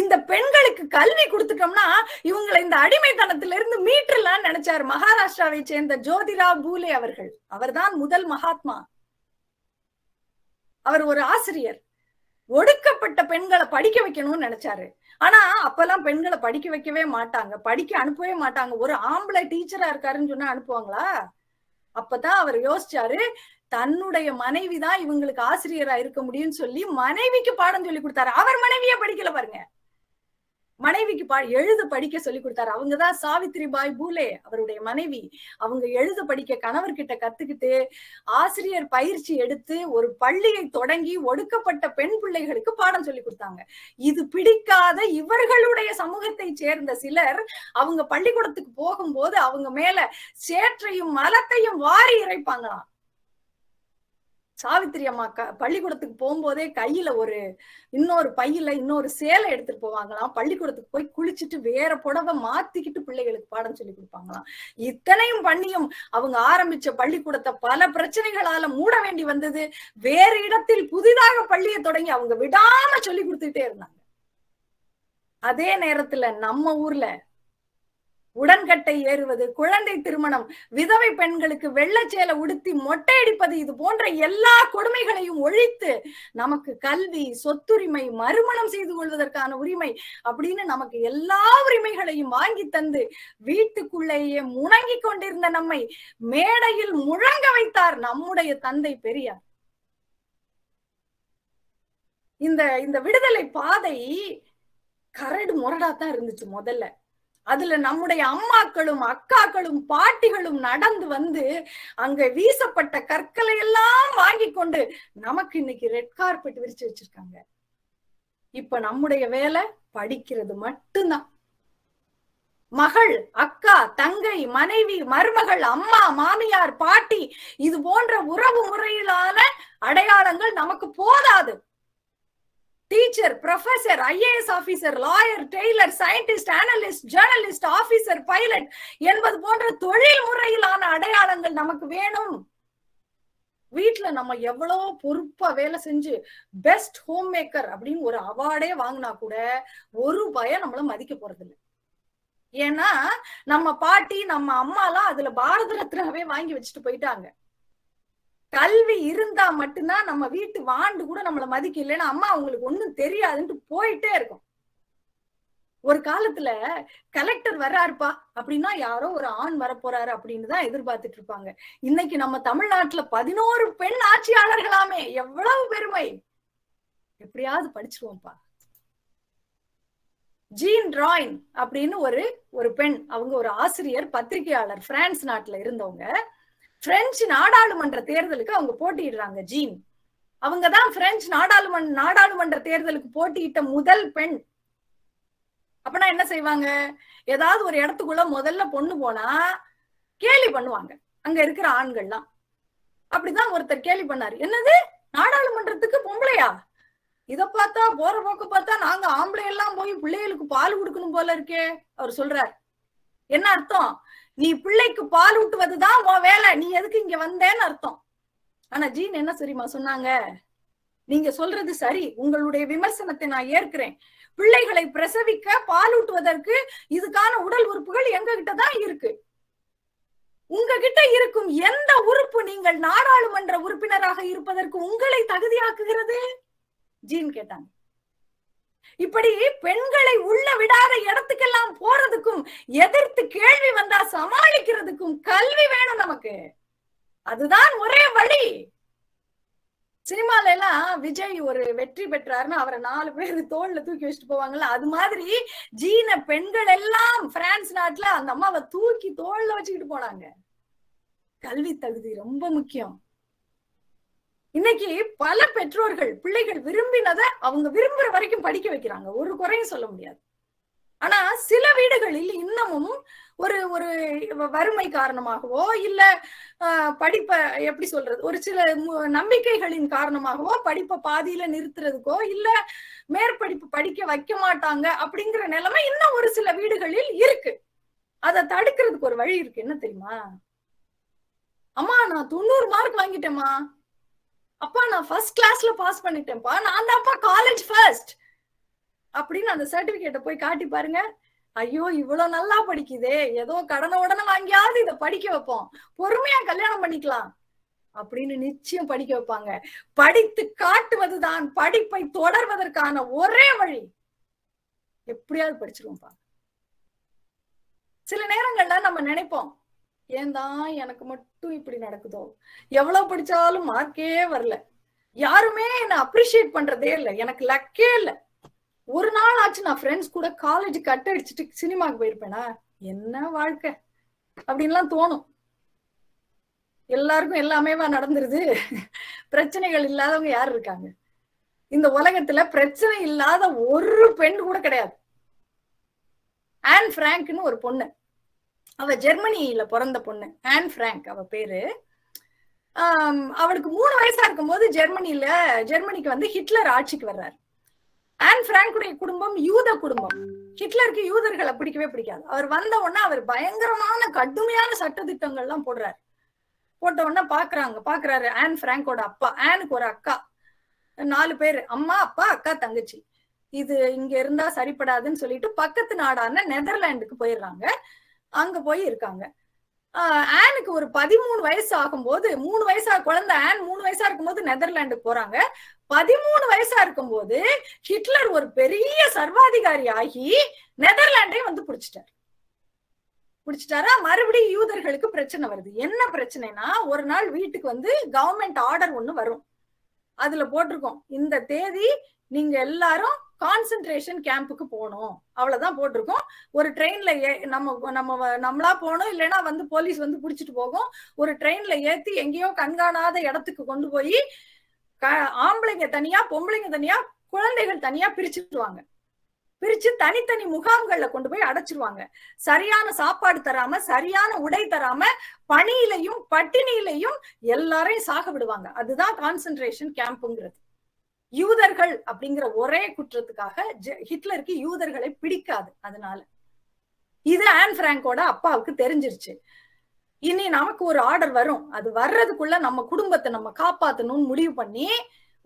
இந்த பெண்களுக்கு கல்வி கொடுத்துட்டோம்னா இவங்களை இந்த அடிமைத்தனத்தில இருந்து மீட்டலாம் நினைச்சாரு மகாராஷ்டிராவை சேர்ந்த ஜோதிராவ் பூலே அவர்கள். அவர்தான் முதல் மகாத்மா. அவர் ஒரு ஆசிரியர். ஒடுக்கப்பட்ட பெண்களை படிக்க வைக்கணும்னு நினைச்சாரு. ஆனா அப்பெல்லாம் பெண்களை படிக்க வைக்கவே மாட்டாங்க, படிக்க அனுப்பவே மாட்டாங்க. ஒரு ஆம்பளை டீச்சரா இருக்காருன்னு சொன்னா அனுப்புவாங்களா? அப்பதான் அவர் யோசிச்சாரு, தன்னுடைய மனைவி தான் இவங்களுக்கு ஆசிரியரா இருக்க முடியும்னு சொல்லி மனைவிக்கு பாடம் சொல்லி கொடுத்தாரு. அவர் மனைவியே படிக்கல பாருங்க, மனைவிக்கு பா எழுத படிக்க சொல்லி கொடுத்தாரு. அவங்கதான் சாவித்திரிபாய் பூலே, அவருடைய மனைவி. அவங்க எழுத படிக்க கணவர்கிட்ட கத்துக்கிட்டு ஆசிரியர் பயிற்சி எடுத்து ஒரு பள்ளியை தொடங்கி ஒடுக்கப்பட்ட பெண் பிள்ளைகளுக்கு பாடம் சொல்லி கொடுத்தாங்க. இது பிடிக்காத இவர்களுடைய சமூகத்தை சேர்ந்த சிலர் அவங்க பள்ளிக்கூடத்துக்கு போகும்போது அவங்க மேல சேற்றையும் மலத்தையும் வாரி இறைப்பாங்களாம். சாவித்திரி அம்மா க பள்ளிக்கூடத்துக்கு போகும்போதே கையில ஒரு இன்னொரு பையில இன்னொரு சேலை எடுத்துட்டு போவாங்களாம். பள்ளிக்கூடத்துக்கு போய் குளிச்சுட்டு வேற புடவை மாத்திக்கிட்டு பிள்ளைகளுக்கு பாடம் சொல்லி கொடுப்பாங்களாம். இத்தனையும் பண்ணியும் அவங்க ஆரம்பிச்ச பள்ளிக்கூடத்தை பல பிரச்சனைகளால மூட வேண்டி வந்தது. வேறு இடத்தில் புதிதாக பள்ளியை தொடங்கி அவங்க விடாம சொல்லி கொடுத்துக்கிட்டே இருந்தாங்க. அதே நேரத்துல நம்ம ஊர்ல உடன்கட்டை ஏறுவது, குழந்தை திருமணம், விதவை பெண்களுக்கு வெள்ளச்சேலை உடுத்தி மொட்டையடிப்பது, இது போன்ற எல்லா கொடுமைகளையும் ஒழித்து நமக்கு கல்வி, சொத்துரிமை, மறுமணம் செய்து கொள்வதற்கான உரிமை அப்படின்னு நமக்கு எல்லா உரிமைகளையும் வாங்கி தந்து வீட்டுக்குள்ளேயே முணங்கி கொண்டிருந்த நம்மை மேடையில் முழங்க வைத்தார் நம்முடைய தந்தை பெரியார். இந்த இந்த விடுதலை பாதை கரடு முரடாதான் இருந்துச்சு முதல்ல. அதுல நம்முடைய அம்மாக்களும் அக்காக்களும் பாட்டிகளும் நடந்து வந்து அங்க வீசப்பட்ட கற்களை எல்லாம் வாங்கி கொண்டு நமக்கு இன்னைக்கு ரெட் கார்பெட் விரிச்சு வச்சிருக்காங்க. இப்ப நம்முடைய வேலை படிக்கிறது மட்டும்தான். மகள், அக்கா, தங்கை, மனைவி, மருமகள், அம்மா, மாமியார், பாட்டி, இது போன்ற உறவு முறையிலான அடையாளங்கள் நமக்கு போதாது. Teacher, professor, IAS officer, lawyer, tailor, scientist, analyst, journalist, officer, pilot என்பது போன்ற தொழில் முறையிலான அடையாளங்கள் நமக்கு வேணும். வீட்டுல நம்ம எவ்வளவு பொறுப்பா வேலை செஞ்சு பெஸ்ட் ஹோம் மேக்கர் அப்படின்னு ஒரு அவார்டே வாங்கினா கூட ஒரு பய நம்மள மதிக்க போறது இல்லை. ஏன்னா நம்ம பாட்டி, நம்ம அம்மா எல்லாம் அதுல பாரத ரத்னாவே வாங்கி வச்சுட்டு போயிட்டாங்க. கல்வி இருந்தா மட்டும்தான் நம்ம வீட்டு வாண்டு கூட நம்மளை மதிக்க, இல்லைன்னா அம்மா அவங்களுக்கு ஒண்ணும் தெரியாதுன்ட்டு போயிட்டே இருக்கும். ஒரு காலத்துல கலெக்டர் வர்றாருப்பா அப்படின்னா யாரோ ஒரு ஆண் வரப்போறாரு அப்படின்னு தான் எதிர்பார்த்துட்டு இருப்பாங்க. இன்னைக்கு நம்ம தமிழ்நாட்டுல பதினோரு பெண் ஆட்சியாளர்களாமே, எவ்வளவு பெருமை. எப்படியாவது படிச்சிருவோம்ப்பா. ஜீன் ட்ராயின் அப்படின்னு ஒரு ஒரு பெண், அவங்க ஒரு ஆசிரியர், பத்திரிகையாளர், பிரான்ஸ் நாட்டுல இருந்தவங்க. பிரெஞ்சு நாடாளுமன்ற தேர்தலுக்கு அவங்க போட்டியிடுறாங்க. ஜீன் அவங்கதான் பிரெஞ்சு நாடாளுமன்ற நாடாளுமன்ற தேர்தலுக்கு போட்டியிட்ட முதல் பெண். அப்பனா என்ன செய்வாங்க, ஏதாவது ஒரு இடத்துக்குள்ள முதல்ல பொண்ணு போனா கேலி பண்ணுவாங்க அங்க இருக்கிற ஆண்கள்லாம். அப்படிதான் ஒருத்தர் கேலி பண்ணாரு, என்னது நாடாளுமன்றத்துக்கு பொம்பளையா? இத பார்த்தா, போற போக்க பார்த்தா நாங்க ஆம்பளை எல்லாம் போய் பிள்ளைகளுக்கு பால் கொடுக்கணும் போல இருக்கே. அவர் சொல்றார், என்ன அர்த்தம், நீ பிள்ளைக்கு பால் ஊட்டுவதுதான் உன் வேலை, நீ எதுக்கு இங்க வந்தேன்னு அர்த்தம். ஆனா ஜீன் என்ன சரிமா சொன்னாங்க, நீங்க சொல்றது சரி, உங்களுடைய விமர்சனத்தை நான் ஏற்கிறேன். பிள்ளைகளை பிரசவிக்க, பாலூட்டுவதற்கு இதுக்கான உடல் உறுப்புகள் எங்க கிட்டதான் இருக்கு. உங்ககிட்ட இருக்கும் எந்த உறுப்பு நீங்கள் நாடாளுமன்ற உறுப்பினராக இருப்பதற்கு உங்களை தகுதியாக்குகிறது? ஜீன் கேட்டாங்க. இப்படி பெண்களை உள்ள விடாத இடத்துக்கெல்லாம் போறதுக்கும், எதிர்த்து கேள்வி வந்தா சமாளிக்கிறதுக்கும் கல்வி வேணும் நமக்கு. அதுதான் ஒரே வழி. சினிமால எல்லாம் விஜய் ஒரு வெற்றி பெற்றாருன்னு அவரை நாலு பேர் தோல்ல தூக்கி வச்சுட்டு போவாங்கல்ல, அது மாதிரி ஜீன பெண்கள் எல்லாம் பிரான்ஸ் நாட்டுல அந்த அம்மாவை தூக்கி தோல்ல வச்சுக்கிட்டு போனாங்க. கல்வி தகுதி ரொம்ப முக்கியம். இன்னைக்கு பல பெற்றோர்கள் பிள்ளைகள் விரும்பினத அவங்க விரும்புற வரைக்கும் படிக்க வைக்கிறாங்க, ஒரு குறையும் சொல்ல முடியாது. ஆனா சில வீடுகளில் இன்னமும் ஒரு ஒரு வறுமை காரணமாகவோ இல்ல படிப்ப எப்படி சொல்றது, ஒரு சில நம்பிக்கைகளின் காரணமாகவோ படிப்பை பாதியில நிறுத்துறதுக்கோ இல்ல மேற்படிப்பு படிக்க வைக்க மாட்டாங்க அப்படிங்கிற நிலைமை இன்னும் ஒரு சில வீடுகளில் இருக்கு. அதை தடுக்கிறதுக்கு ஒரு வழி இருக்கு, என்ன தெரியுமா? அம்மா நான் தொண்ணூறு மார்க் வாங்கிட்டேம்மா, அப்பா நான் ஃபர்ஸ்ட் கிளாஸ்ல பாஸ் பண்ணிட்டேன்ப்பா, நான் தான்ப்பா காலேஜ் ஃபர்ஸ்ட் அப்படின்னு அந்த சர்டிபிகேட்டை போய் காட்டி பாருங்க. ஐயோ இவ்வளவு நல்லா படிக்குதே, ஏதோ கடனை உடனே வாங்கியாவது இதை படிக்க வைப்போம், பொறுமையா கல்யாணம் பண்ணிக்கலாம் அப்படின்னு நிச்சயம் படிக்க வைப்பாங்க. படித்து காட்டுவதுதான் படிப்பை தொடர்வதற்கான ஒரே வழி. எப்படியாவது படிச்சிருவோம்ப்பா. சில நேரங்கள்ல நம்ம நினைப்போம், ஏன் தான் எனக்கு மட்டும் இப்படி நடக்குதோ, எவ்வளவு படிச்சாலும் மார்க்கே வரல, யாருமே என்ன அப்ரிஷியேட் பண்றதே இல்லை, எனக்கு லக்கே இல்லை. ஒரு நாள் ஆச்சு நான் ஃப்ரெண்ட்ஸ் கூட காலேஜ் கட் அடிச்சுட்டு சினிமாக்கு போயிருப்பேனா, என்ன வாழ்க்கை அப்படின்லாம் தோணும். எல்லாருக்கும் எல்லாமேவா நடந்துருது, பிரச்சனைகள் இல்லாதவங்க யாரு இருக்காங்க இந்த உலகத்துல? பிரச்சனை இல்லாத ஒரு பெண் கூட கிடையாது. ஆன் பிராங்க்னு ஒரு பொண்ணு, அவ ஜெர்மனியில பிறந்த பொண்ணு, ஆன் பிராங்க் அவ பேரு. ஆஹ் அவளுக்கு மூணு வயசா இருக்கும் போது ஜெர்மனியில ஜெர்மனிக்கு வந்து ஹிட்லர் ஆட்சிக்கு வர்றாரு. ஆன் பிராங்குடைய குடும்பம் யூத குடும்பம். ஹிட்லருக்கு யூதர்களை பிடிக்கவே பிடிக்காது. அவர் வந்த உடனே அவர் பயங்கரமான கடுமையான சட்டத்திட்டங்கள் எல்லாம் போடுறாரு. போட்ட உடனே பாக்குறாங்க பாக்குறாரு ஆன் பிராங்கோட அப்பா, ஆனுக்கு ஒரு அக்கா, நாலு பேரு, அம்மா அப்பா அக்கா தங்கச்சி, இது இங்க இருந்தா சரிப்படாதுன்னு சொல்லிட்டு பக்கத்து நாடான நெதர்லாண்டுக்கு போயிடுறாங்க. அங்க போய் இருக்காங்க. ஆஹ் ஆனுக்கு ஒரு பதிமூணு வயசு ஆகும்போது, மூணு வயசா குழந்தை ஆன் மூணு வயசா இருக்கும்போது நெதர்லாண்டுக்கு போறாங்க. பதிமூணு வயசா இருக்கும்போது ஹிட்லர் ஒரு பெரிய சர்வாதிகாரி ஆகி நெதர்லாண்டே வந்து பிடிச்சிட்டாரு பிடிச்சிட்டாரா மறுபடியும் யூதர்களுக்கு பிரச்சனை வருது. என்ன பிரச்சனைனா, ஒரு நாள் வீட்டுக்கு வந்து கவர்மெண்ட் ஆர்டர் ஒண்ணு வரும். அதுல போட்டிருக்கோம், இந்த தேதி நீங்க எல்லாரும் கான்சென்ட்ரேஷன் கேம்புக்கு போகணும், அவ்வளவுதான் போட்டிருக்கோம். ஒரு ட்ரெயின்ல நம்ம நம்ம நம்மளா போகணும், இல்லைன்னா வந்து போலீஸ் வந்து புடிச்சிட்டு போகும். ஒரு ட்ரெயின்ல ஏத்தி எங்கேயோ கண்காணாத இடத்துக்கு கொண்டு போய் ஆம்பளைங்க தனியா பொம்பளைங்க தனியா குழந்தைகள் தனியா பிரிச்சுடுவாங்க. பிரிச்சு தனித்தனி முகாம்கள்ல கொண்டு போய் அடைச்சிருவாங்க. சரியான சாப்பாடு தராம, சரியான உடை தராம, பணியிலையும் பட்டினியிலையும் எல்லாரையும் சாக விடுவாங்க. அதுதான் கான்சென்ட்ரேஷன் கேம்புங்கிறது. யூதர்கள் அப்படிங்கிற ஒரே குற்றத்துக்காக ஹிட்லருக்கு யூதர்களை பிடிக்காது. அதனால இது ஆன் பிராங்கோட அப்பாவுக்கு தெரிஞ்சிருச்சு. இனி நமக்கு ஒரு ஆர்டர் வரும், அது வர்றதுக்குள்ள நம்ம குடும்பத்தை நம்ம காப்பாத்தணும்னு முடிவு பண்ணி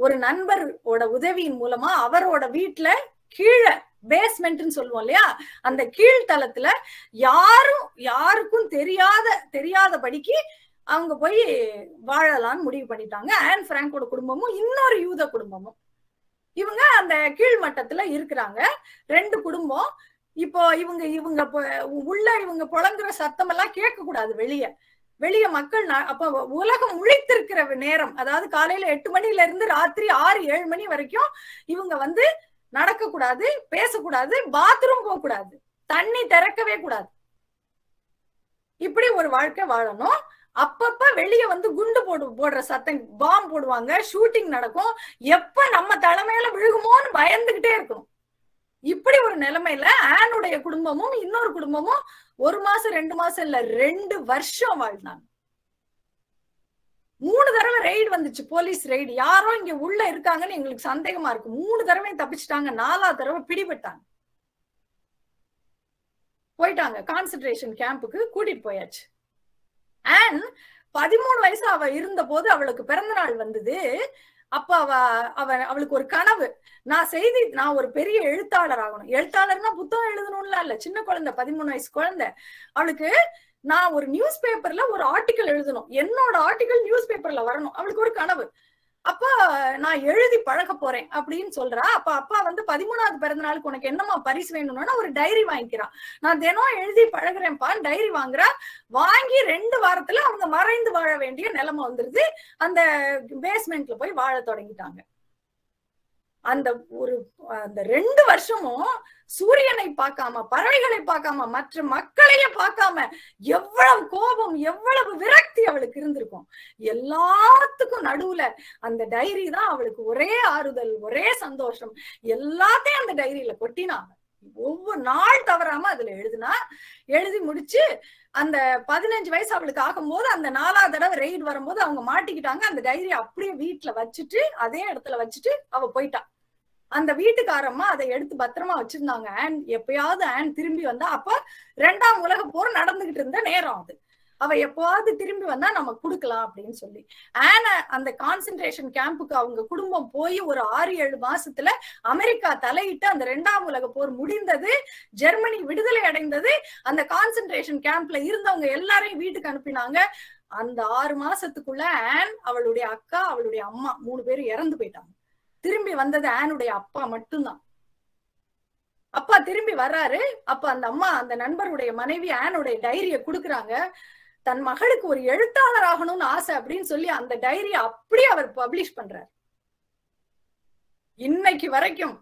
ஒரு நண்பரோட உதவியின் மூலமா அவரோட வீட்டுல கீழே பேஸ்மெண்ட்னு சொல்லுவோம் இல்லையா, அந்த கீழ்தளத்துல யாரும் யாருக்கும் தெரியாத தெரியாதபடிக்கு அவங்க போய் வாழலான்னு முடிவு பண்ணிட்டாங்க. ஆன் பிராங்கோட குடும்பமும் இன்னொரு யூத குடும்பமும் இவங்க அந்த கீழ்மட்டத்துல இருக்கிறாங்க. ரெண்டு குடும்பம் இப்போ இவங்க இவங்க உள்ள இவங்க புலங்குற சத்தம் எல்லாம் கேட்க கூடாது. வெளியே வெளியே மக்கள் அப்ப உலகம் முழித்திருக்கிற நேரம், அதாவது காலையில எட்டு மணில இருந்து ராத்திரி ஆறு ஏழு மணி வரைக்கும் இவங்க வந்து நடக்க கூடாது, பேசக்கூடாது, பாத்ரூம் போக கூடாது, தண்ணி திறக்கவே கூடாது. இப்படி ஒரு வாழ்க்கை வாழணும். அப்பப்ப வெளியே வந்து குண்டு போடு போடுற சத்தம், பாம் போடுவாங்க, ஷூட்டிங் நடக்கும், எப்ப நம்ம தலைமையில விழுகுமோன்னு பயந்துகிட்டே இருக்கணும். இப்படி ஒரு நிலைமையில ஆனுடைய குடும்பமும் இன்னொரு குடும்பமும் ஒரு மாசம் ரெண்டு மாசம் இல்ல ரெண்டு வருஷம் வாழ்ந்தாங்க. மூணு தடவை ரெய்டு வந்துச்சு, போலீஸ் ரெய்டு. யாரோ இங்க உள்ள இருக்காங்கன்னு எங்களுக்கு சந்தேகமா இருக்கு. மூணு தடவை தப்பிச்சுட்டாங்க, நாலாவது தடவை பிடிபட்டாங்க, போயிட்டாங்க கான்சென்ட்ரேஷன் கேம்புக்கு கூட்டிட்டு போயாச்சு. ஆன் பதிமூணு வயசு அவ இருந்த போது அவளுக்கு பிறந்த நாள் வந்தது. அப்ப அவ அவ அவளுக்கு ஒரு கனவு, நான் செய்தி நான் ஒரு பெரிய எழுத்தாளர் ஆகணும். எழுத்தாளர்னா புத்தகம் எழுதணும்லாம் இல்ல, சின்ன குழந்தை பதிமூணு வயசு குழந்தை, அவளுக்கு நான் ஒரு நியூஸ் பேப்பர்ல ஒரு ஆர்டிக்கல் எழுதணும், என்னோட ஆர்டிக்கல் நியூஸ் பேப்பர்ல வரணும், அவளுக்கு ஒரு கனவு. அப்ப நான் எழுதி பழக போறேன் அப்படின்னு சொல்றா. அப்ப அப்பா வந்து பதிமூணாவது பிறந்த நாளுக்கு உனக்கு என்னமா பரிசு வேணும்னா ஒரு டைரி வாங்கிக்கிறான். நான் தினம் எழுதி பழகிறேன்ப்பான்னு டைரி வாங்குறா. வாங்கி ரெண்டு வாரத்துல அவங்க மறைந்து வாழ வேண்டிய நிலைமை வந்துருது. அந்த பேஸ்மெண்ட்ல போய் வாழ தொடங்கிட்டாங்க. அந்த ஒரு அந்த ரெண்டு வருஷமும் சூரியனை பார்க்காம, பறவைகளை பார்க்காம, மற்ற மக்களையே பார்க்காம எவ்வளவு கோபம் எவ்வளவு விரக்தி அவளுக்கு இருந்திருக்கும். எல்லாத்துக்கும் நடுவுல அந்த டைரி தான் அவளுக்கு ஒரே ஆறுதல், ஒரே சந்தோஷம். எல்லாத்தையும் அந்த டைரியில கொட்டினாங்க, ஒவ்வொரு நாள் தவறாம அதுல எழுதுனா. எழுதி முடிச்சு அந்த பதினஞ்சு வயசு அவளுக்கு ஆகும்போது அந்த நாலாவது தடவை ரெய்டு வரும்போது அவங்க மாட்டிக்கிட்டாங்க. அந்த டைரி அப்படியே வீட்டுல வச்சுட்டு, அதே இடத்துல வச்சுட்டு அவ போயிட்டா. அந்த வீட்டுக்காரம்மா அதை எடுத்து பத்திரமா வச்சிருந்தாங்க. ஆன் எப்பயாவது ஆன் திரும்பி வந்தா, அப்ப ரெண்டாம் உலக போர் நடந்துகிட்டு இருந்த நேரம் அது, அவ எப்போவாவது திரும்பி வந்தா நம்ம குடுக்கலாம் அப்படின்னு சொல்லி ஆன அந்த கான்சென்ட்ரேஷன் கேம்புக்கு அவங்க குடும்பம் போய் ஒரு ஆறு ஏழு மாசத்துல அமெரிக்கா தலையிட்டு அந்த இரண்டாம் உலக போர் முடிந்தது, ஜெர்மனி விடுதலை அடைந்தது. அந்த கான்சென்ட்ரேஷன் கேம்ப்ல இருந்தவங்க எல்லாரையும் வீட்டுக்கு அனுப்பினாங்க. அந்த ஆறு மாசத்துக்குள்ள ஆன், அவளுடைய அக்கா, அவளுடைய அம்மா மூணு பேரும் இறந்து போயிட்டாங்க. திரும்பி வந்தது ஆனுடைய அப்பா மட்டும்தான். அப்பா திரும்பி வர்றாரு. அப்ப அந்த அம்மா அந்த நண்பருடைய மனைவி ஆனுடைய டைரிய குடுக்குறாங்க. தன் மகளுக்கு ஒரு எழுத்தாளர் ஆகணும்னு ஆசை அப்படின்னு சொல்லி அந்த டைரி அப்படியே அவர் பப்ளிஷ் பண்றார். இன்னைக்கு வரைக்கும்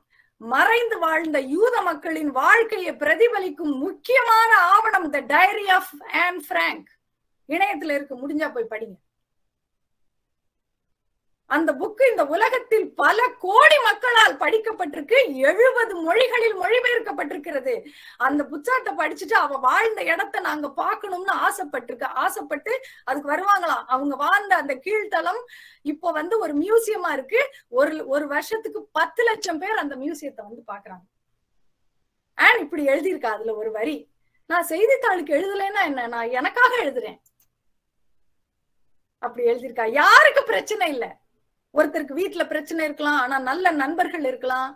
மறைந்து வாழ்ந்த யூத மக்களின் வாழ்க்கையை பிரதிபலிக்கும் முக்கியமான ஆவணம் the diary of ஆன் பிராங்க். இணையத்துல இருக்கு, முடிஞ்சா போய் படிங்க. அந்த புக்கு இந்த உலகத்தில் பல கோடி மக்களால் படிக்கப்பட்டிருக்கு, எழுபது மொழிகளில் மொழிபெயர்க்கப்பட்டிருக்கிறது. அந்த புத்தகத்தை படிச்சுட்டு அவ வாழ்ந்த இடத்தை நாங்க பார்க்கணும்னு ஆசைப்பட்டிருக்க ஆசைப்பட்டு அதுக்கு வருவாங்களாம். அவங்க வாழ்ந்த அந்த கீழ்த்தளம் இப்ப வந்து ஒரு மியூசியமா இருக்கு. ஒரு ஒரு வருஷத்துக்கு பத்து லட்சம் பேர் அந்த மியூசியத்தை வந்து பாக்குறாங்க. ஆன் இப்படி எழுதியிருக்கா அதுல ஒரு வரி, நான் செய்தித்தாளுக்கு எழுதலைன்னா என்ன, நான் எனக்காக எழுதுறேன் அப்படி எழுதியிருக்கா. யாருக்கு பிரச்சனை இல்லை. ஒருத்தருக்கு வீட்டுல பிரச்சனை இருக்கலாம், ஆனா நல்ல நண்பர்கள் இருக்கலாம்.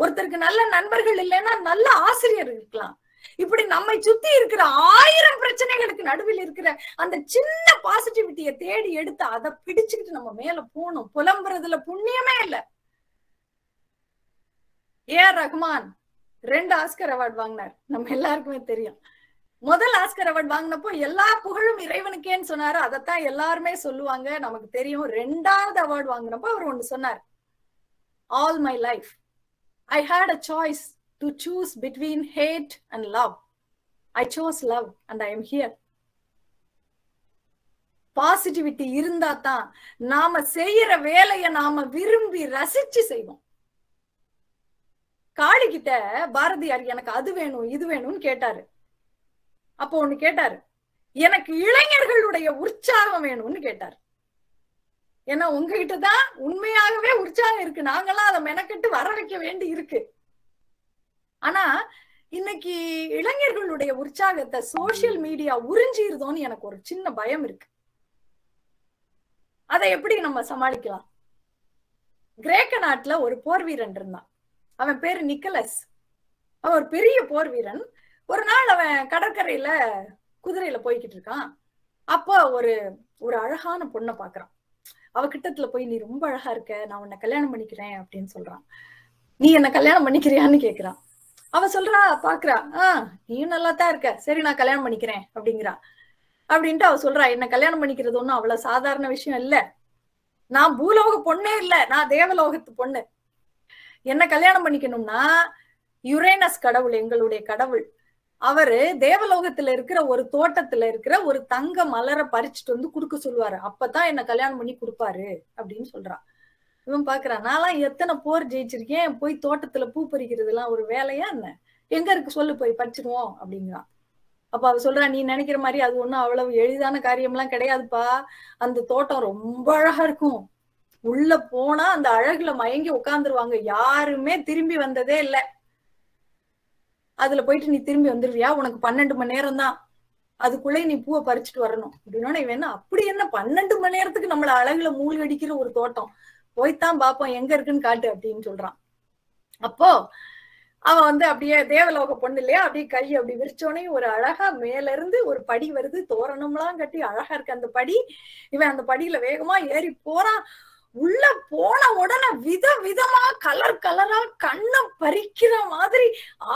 ஒருத்தருக்கு நல்ல நண்பர்கள் இல்லைன்னா நல்ல ஆசிரியர் இருக்கலாம். இப்படி நம்மை சுத்தி இருக்கிற ஆயிரம் பிரச்சனைகளுக்கு நடுவில் இருக்கிற அந்த சின்ன பாசிட்டிவிட்டியை தேடி எடுத்து அதை பிடிச்சுக்கிட்டு நம்ம மேல போகணும். புலம்புறதுல புண்ணியமே இல்ல. ஏ ரஹ்மான் ரெண்டு ஆஸ்கர் அவார்டு வாங்கினார், நம்ம எல்லாருக்குமே தெரியும். முதல் ஆஸ்கர் அவார்டு வாங்கினப்போ எல்லா புகழும் இறைவனுக்கேன்னு சொன்னாரு, அதைத்தான் எல்லாருமே சொல்லுவாங்க, நமக்கு தெரியும். ரெண்டாவது அவார்டு வாங்கினப்போ அவர் ஒன்று சொன்னார், all my life I had a choice to choose between hate and love. I chose love and I am here. Positivity இருந்தா தான் நாம செய்யற வேலையை நாம விரும்பி ரசிச்சு செய்வோம். காளிகிட்ட பாரதியார் எனக்கு அது வேணும் இது வேணும்னு கேட்டாரு. அப்போ ஒண்ணு கேட்டாரு, எனக்கு இளைஞர்களுடைய உற்சாகம் வேணும்னு கேட்டார். ஏன்னா உங்ககிட்டதான் உண்மையாகவே உற்சாகம் இருக்கு, நாங்கெல்லாம் அதை மெனக்கெட்டு வர வைக்க வேண்டி இருக்கு. ஆனா இன்னைக்கு இளைஞர்களுடைய உற்சாகத்தை சோசியல் மீடியா உறிஞ்சிருதோன்னு எனக்கு ஒரு சின்ன பயம் இருக்கு. அதை எப்படி நம்ம சமாளிக்கலாம்? கிரேக்க நாட்டுல ஒரு போர் வீரன் இருந்தான், அவன் பேரு நிக்கலஸ். அவன் ஒரு பெரிய போர் வீரன். ஒரு நாள் அவன் கடற்கரையில குதிரையில போய்கிட்டு இருக்கான். அப்போ ஒரு ஒரு அழகான பொண்ணை பாக்குறான். அவ கிட்டத்துல போய், நீ ரொம்ப அழகா இருக்க, நான் உன்னை கல்யாணம் பண்ணிக்கிறேன் அப்படின்னு சொல்றான். நீ என்ன கல்யாணம் பண்ணிக்கிறியான்னு கேக்குறான். அவ சொல்றா, பாக்குறா, ஆஹ் நீ நல்லாத்தான் இருக்க, சரி நான் கல்யாணம் பண்ணிக்கிறேன் அப்படிங்கிறா. அப்படின்ட்டு அவ சொல்றா, என்ன கல்யாணம் பண்ணிக்கிறது ஒன்னும் அவ்வளவு சாதாரண விஷயம் இல்ல, நான் பூலோக பொண்ணே இல்ல, நான் தேவலோகத்து பொண்ணு. என்ன கல்யாணம் பண்ணிக்கணும்னா யுரேனஸ் கடவுள், எங்களுடைய கடவுள், அவரு தேவலோகத்துல இருக்கிற ஒரு தோட்டத்துல இருக்கிற ஒரு தங்க மலரை பறிச்சுட்டு வந்து குடுக்க சொல்லுவாரு, அப்பதான் என்ன கல்யாணம் பண்ணி கொடுப்பாரு அப்படின்னு சொல்றான். இவன் பாக்குறான், நான்லாம் எத்தனை போர் ஜெயிச்சிருக்கேன், போய் தோட்டத்துல பூ பறிக்கிறது எல்லாம் ஒரு வேலையா என்ன, எங்க இருக்கு சொல்லு போய் பறிச்சிருவோம் அப்படிங்கிறான். அப்ப அவ சொல்றா, நீ நினைக்கிற மாதிரி அது ஒண்ணும் அவ்வளவு எளிதான காரியம்லாம் கிடையாதுப்பா, அந்த தோட்டம் ரொம்ப அழகா இருக்கும், உள்ள போனா அந்த அழகுல மயங்கி உட்காந்துருவாங்க, யாருமே திரும்பி வந்ததே இல்லை, அதுல போயிட்டு நீ திரும்பி வந்துருவியா, உனக்கு பன்னெண்டு மணி நேரம் தான், அதுக்குள்ளே நீ பூவை பறிச்சுட்டு வரணும் அப்படின்னா. இவன், அப்படி என்ன பன்னெண்டு மணி நேரத்துக்கு நம்மள அழகுல மூழ்கடிக்கிற ஒரு தோட்டம், போய்தான் பாப்போம் எங்க இருக்குன்னு காட்டு அப்படின்னு சொல்றான். அப்போ அவன் வந்து அப்படியே தேவலோக பொண்ணு இல்லையா, அப்படியே கை அப்படி விரிச்சோடனே ஒரு அழகா மேல இருந்து ஒரு படி வருது, தோரணம்லாம் கட்டி அழகா இருக்கு அந்த படி. இவன் அந்த படியில வேகமா ஏறி போறான். உள்ள போன உடனே வித விதமா கலர் கலரா கண்ண பறிக்கிற மாதிரி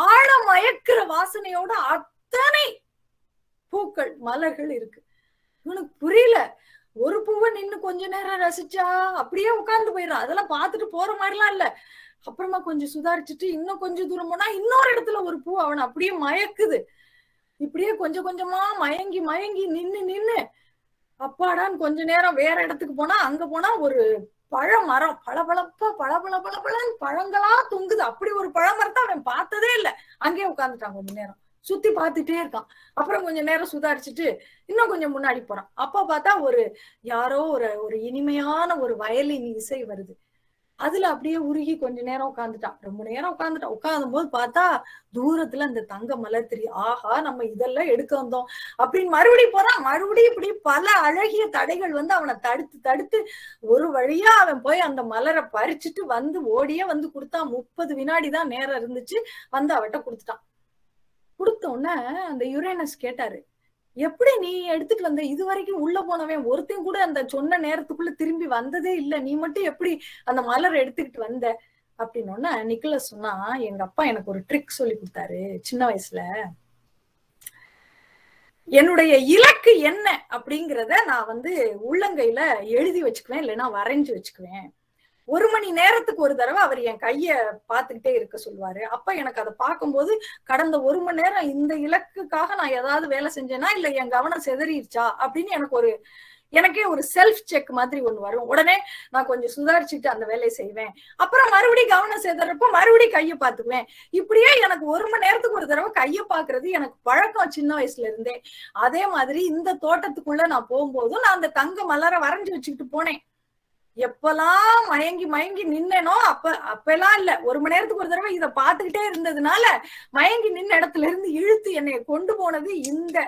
ஆழ மயக்கிற வாசனையோட அத்தனை பூக்கள் மலர்கள் இருக்கு. இவனுக்கு புரியல, ஒரு பூவை நின்னு கொஞ்ச நேரம் ரசிச்சா அப்படியே உட்கார்ந்து போயிடும், அதெல்லாம் பார்த்துட்டு போற மாதிரிலாம் இல்ல, அப்புறமா கொஞ்சம் சுதாரிச்சுட்டு இன்னும் கொஞ்சம் தூரம் போனா இன்னொரு இடத்துல ஒரு பூ அவனை அப்படியே மயக்குது. இப்படியே கொஞ்சம் கொஞ்சமா மயங்கி மயங்கி நின்னு நின்னு அப்பாடான்னு கொஞ்ச நேரம் வேற இடத்துக்கு போனா, அங்க போனா ஒரு பழ மரம் பளபளப்பா பளபள பளபளன்னு பழங்களா தொங்குது. அப்படி ஒரு பழமரத்தை அவன் பார்த்ததே இல்லை. அங்கேயே உட்காந்துட்டான் கொஞ்ச நேரம், சுத்தி பார்த்துட்டே இருக்கான். அப்புறம் கொஞ்ச நேரம் சுதாரிச்சுட்டு இன்னும் கொஞ்சம் முன்னாடி போறான். அப்பா பார்த்தா ஒரு யாரோ ஒரு ஒரு இனிமையான ஒரு வயலின் இசை வருது, அதுல அப்படியே உருகி கொஞ்ச நேரம் உட்காந்துட்டான். ரொம்ப நேரம் உட்காந்துட்டான். உட்கார்ந்தும் போது பார்த்தா தூரத்துல அந்த தங்க மலர் தெரியும். ஆஹா, நம்ம இதெல்லாம் எடுக்க வந்தோம் அப்படின்னு மறுபடியும் போறான். மறுபடியும் இப்படி பல அழகிய தடைகள் வந்து அவனை தடுத்து தடுத்து ஒரு வழியா அவன் போய் அந்த மலரை பறிச்சுட்டு வந்து ஓடியே வந்து கொடுத்தான். முப்பது வினாடி தான் நேரம் இருந்துச்சு, வந்து அவட்ட கொடுத்துட்டான். கொடுத்த உடனே அந்த யுரேனஸ் கேட்டாரு, எப்படி நீ எடுத்துட்டு வந்த, இது வரைக்கும் உள்ள போனவன் ஒருத்தையும் கூட அந்த சொன்ன நேரத்துக்குள்ள திரும்பி வந்ததே இல்லை, நீ மட்டும் எப்படி அந்த மலரை எடுத்துக்கிட்டு வந்த அப்படின்னோன்னா நிக்கலஸ் சொன்னா, எங்க அப்பா எனக்கு ஒரு ட்ரிக் சொல்லி கொடுத்தாரு சின்ன வயசுல. என்னுடைய இலக்கு என்ன அப்படிங்கிறத நான் வந்து உள்ளங்கையில எழுதி வச்சுக்குவேன், இல்லைன்னா வரைஞ்சு வச்சுக்குவேன். ஒரு மணி நேரத்துக்கு ஒரு தடவை அவர் என் கைய பார்த்துக்கிட்டே இருக்க சொல்லுவாரு. அப்ப எனக்கு அதை பார்க்கும்போது கடந்த ஒரு மணி நேரம் இந்த இலக்குக்காக நான் ஏதாவது வேலை செஞ்சேன்னா, இல்ல என் கவனம் செதறிடுச்சா அப்படின்னு எனக்கு ஒரு எனக்கே ஒரு செல்ஃப் செக் மாதிரி ஒண்ணு வரும். உடனே நான் கொஞ்சம் சுதாரிச்சுட்டு அந்த வேலையை செய்வேன். அப்புறம் மறுபடியும் கவனம் செதறப்ப மறுபடியும் கையை பார்த்துக்குவேன். இப்படியே எனக்கு ஒரு மணி நேரத்துக்கு ஒரு தடவை கையை பார்க்கறது எனக்கு பழக்கம் சின்ன வயசுல இருந்தே. அதே மாதிரி இந்த தோட்டத்துக்குள்ள நான் போகும்போதும் நான் அந்த தங்க மலரை வரைஞ்சி வச்சுக்கிட்டு போனேன். எப்பெல்லாம் மயங்கி மயங்கி நின்னேனோ அப்ப அப்பெல்லாம் இல்ல, ஒரு மணி நேரத்துக்கு ஒரு தடவை இதை பார்த்துக்கிட்டே இருந்ததுனால மயங்கி நின்ன இடத்துல இருந்து இழுத்து என்னை கொண்டு போனது இந்த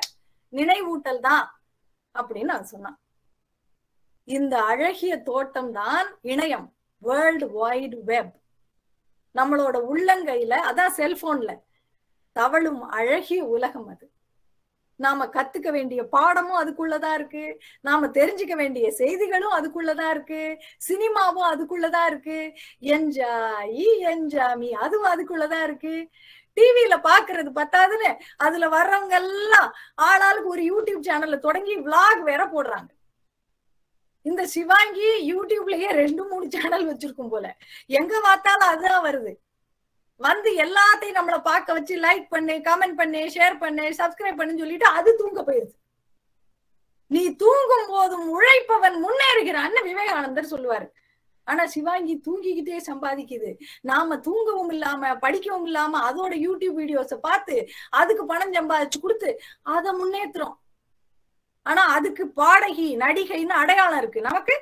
நினைவூட்டல் தான் அப்படின்னு நான் சொன்னேன். இந்த அழகிய தோட்டம் தான் இணையம், வேர்ல்டு வைட் வெப். நம்மளோட உள்ளங்கையில, அதான் செல்போன்ல தவழும் அழகிய உலகம் அது. நாம கத்துக்க வேண்டிய பாடமும் அதுக்குள்ளதான் இருக்கு, நாம தெரிஞ்சுக்க வேண்டிய செய்திகளும் அதுக்குள்ளதான் இருக்கு, சினிமாவும் அதுக்குள்ளதான் இருக்கு, என்ஜாய் என்ஜாமி அதுவும் அதுக்குள்ளதான் இருக்கு. டிவியில பாக்குறது பத்தாதுன்னு அதுல வர்றவங்க எல்லாம் ஆளாளுக்கு ஒரு யூடியூப் சேனல்ல தொடங்கி விளாக் வேற போடுறாங்க. இந்த சிவாங்கி யூடியூப்லயே ரெண்டு மூணு சேனல் வச்சிருக்கும் போல, எங்க பார்த்தாலும் அதுதான் வருது. வந்து எல்லாத்தையும் நம்மளை பார்க்க வச்சு லைக் பண்ணு, கமெண்ட் பண்ணு, ஷேர் பண்ணு, சப்ஸ்கிரைப் பண்ணுன்னு சொல்லிட்டு அது தூங்க போயிருது. நீ தூங்கும் போதும் உழைப்பவன் முன்னேறுகிறான்னு விவேகானந்தர் சொல்லுவாரு. ஆனா சிவாங்கி தூங்கிக்கிட்டே சம்பாதிக்குது. நாம தூங்கவும் இல்லாம படிக்கவும் இல்லாம அதோட யூடியூப் வீடியோஸை பார்த்து அதுக்கு பணம் சம்பாதிச்சு கொடுத்து அதை முன்னேற்றுறோம். ஆனா அதுக்கு பாடகி நடிகைன்னு அடையாளம் இருக்கு. நமக்கு